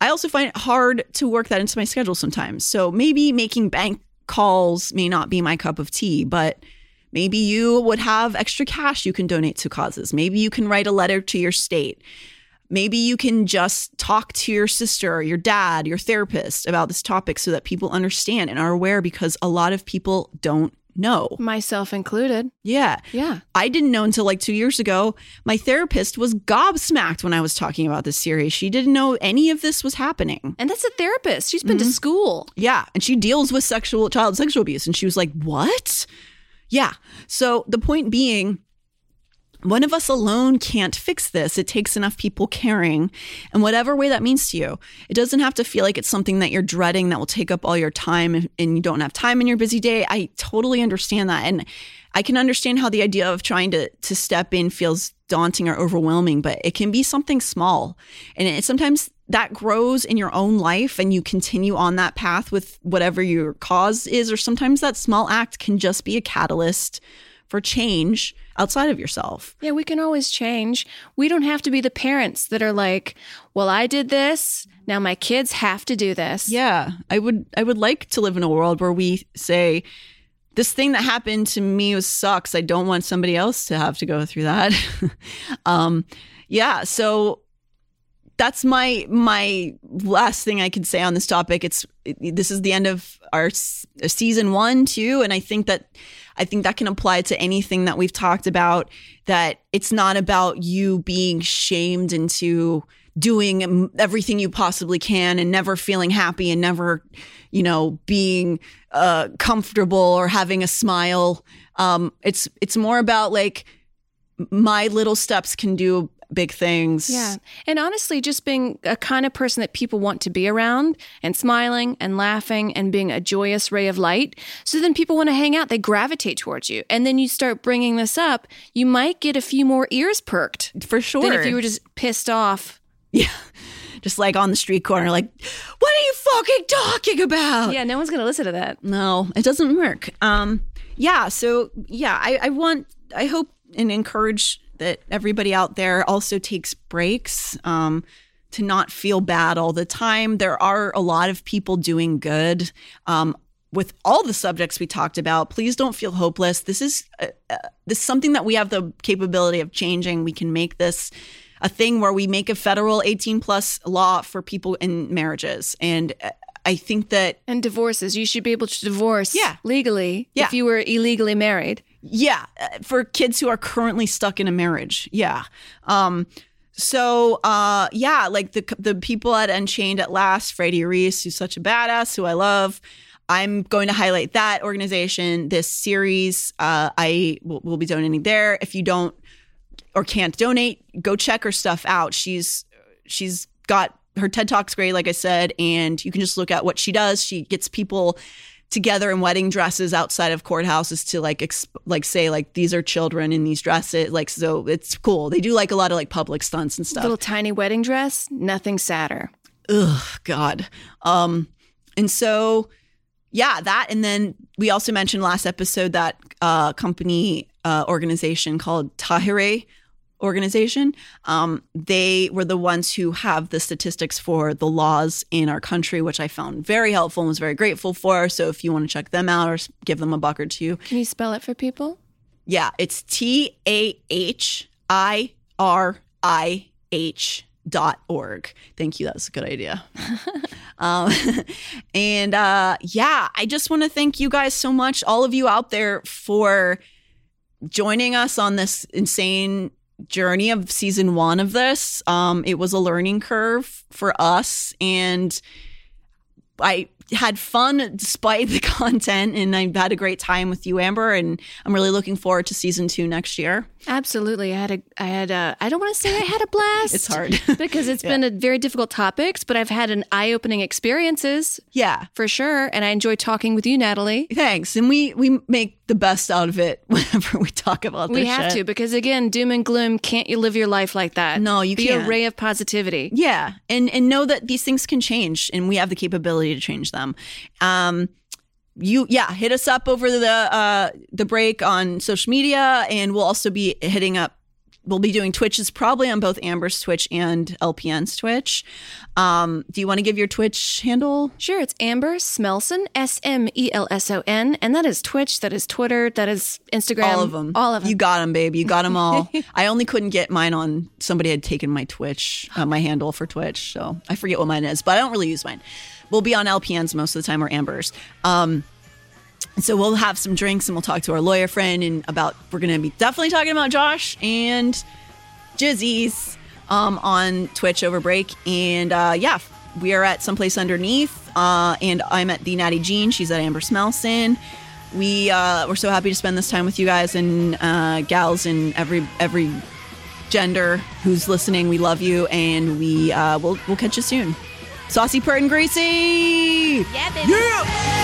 I also find it hard to work that into my schedule sometimes. So maybe making bank calls may not be my cup of tea, but maybe you would have extra cash you can donate to causes. Maybe you can write a letter to your state. Maybe you can just talk to your sister or your dad, your therapist about this topic so that people understand and are aware, because a lot of people don't know. Myself included. Yeah. Yeah. I didn't know until like 2 years ago. My therapist was gobsmacked when I was talking about this series. She didn't know any of this was happening. And that's a therapist. She's been to school. Yeah. And she deals with child sexual abuse. And she was like, what? Yeah. So the point being... One of us alone can't fix this. It takes enough people caring, and whatever way that means to you. It doesn't have to feel like it's something that you're dreading that will take up all your time and you don't have time in your busy day. I totally understand that. And I can understand how the idea of trying to step in feels daunting or overwhelming, but it can be something small. And it, sometimes that grows in your own life and you continue on that path with whatever your cause is, or sometimes that small act can just be a catalyst for change outside of yourself. Yeah, we can always change. We don't have to be the parents that are like, well, I did this, now my kids have to do this. Yeah, I would like to live in a world where we say, this thing that happened to me sucks. I don't want somebody else to have to go through that. Yeah, so that's my last thing I could say on this topic. This is the end of our season 1, 2, and I think that can apply to anything that we've talked about, that it's not about you being shamed into doing everything you possibly can and never feeling happy and never, you know, being comfortable or having a smile. It's more about like my little steps can do big things. Yeah. And honestly, just being a kind of person that people want to be around and smiling and laughing and being a joyous ray of light. So then people want to hang out. They gravitate towards you. And then you start bringing this up. You might get a few more ears perked. For sure. Than if you were just pissed off. Yeah. Just like on the street corner, like, what are you fucking talking about? Yeah. No one's going to listen to that. No, it doesn't work. Yeah. So yeah, I hope and encourage that everybody out there also takes breaks to not feel bad all the time. There are a lot of people doing good with all the subjects we talked about. Please don't feel hopeless. This is something that we have the capability of changing. We can make this a thing where we make a federal 18+ law for people in marriages. And I think that... And divorces. You should be able to divorce legally if you were illegally married. Yeah, for kids who are currently stuck in a marriage. Yeah. So, yeah, like the people at Unchained at Last, Freddie Reese, who's such a badass, who I love. I'm going to highlight that organization, this series. I will be donating there. If you don't or can't donate, go check her stuff out. She's got her TED Talk's great, like I said, and you can just look at what she does. She gets people together in wedding dresses outside of courthouses to say these are children in these dresses, like, so it's cool. They do like a lot of like public stunts and stuff. Little tiny wedding dress, nothing sadder. Ugh, God. And so, yeah, that, and then we also mentioned last episode that company organization called Tahireh Organization. They were the ones who have the statistics for the laws in our country, which I found very helpful and was very grateful for. So if you want to check them out or give them a buck or two. Can you spell it for people? Yeah, it's TAHIRIH.org. Thank you. That was a good idea. Yeah, I just want to thank you guys so much, all of you out there, for joining us on this insane journey of season one of this. It was a learning curve for us, and I had fun despite the content, and I had a great time with you, Amber, and I'm really looking forward to season 2 next year. Absolutely. I don't want to say I had a blast. It's hard. Because it's been a very difficult topics, but I've had an eye-opening experiences. Yeah. For sure. And I enjoy talking with you, Natalie. Thanks. And we make the best out of it whenever we talk about this shit. We have to, because again, doom and gloom, can't you live your life like that? No, you can't. Be a ray of positivity. Yeah. And know that these things can change, and we have the capability to change them. Hit us up over the break on social media, and we'll also be we'll be doing Twitches probably on both Amber's Twitch and LPN's Twitch. Do you want to give your Twitch handle? Sure, it's Amber Smelson, SMELSON, and that is Twitch, that is Twitter, that is Instagram. All of them. You got them, babe. You got them all. I only couldn't get mine on. Somebody had taken my Twitch, my handle for Twitch, so I forget what mine is, but I don't really use mine. We'll be on LPNs most of the time, or Amber's. So we'll have some drinks and we'll talk to our lawyer friend we're going to be definitely talking about Josh and Jizzy's on Twitch over break. And we are at Someplace Underneath, and I'm at the Natty Jean. She's at Amber Smelson. We're so happy to spend this time with you guys and gals and every gender who's listening. We love you, and we'll catch you soon. Saucy, pert, and greasy. Yeah, baby. Yeah.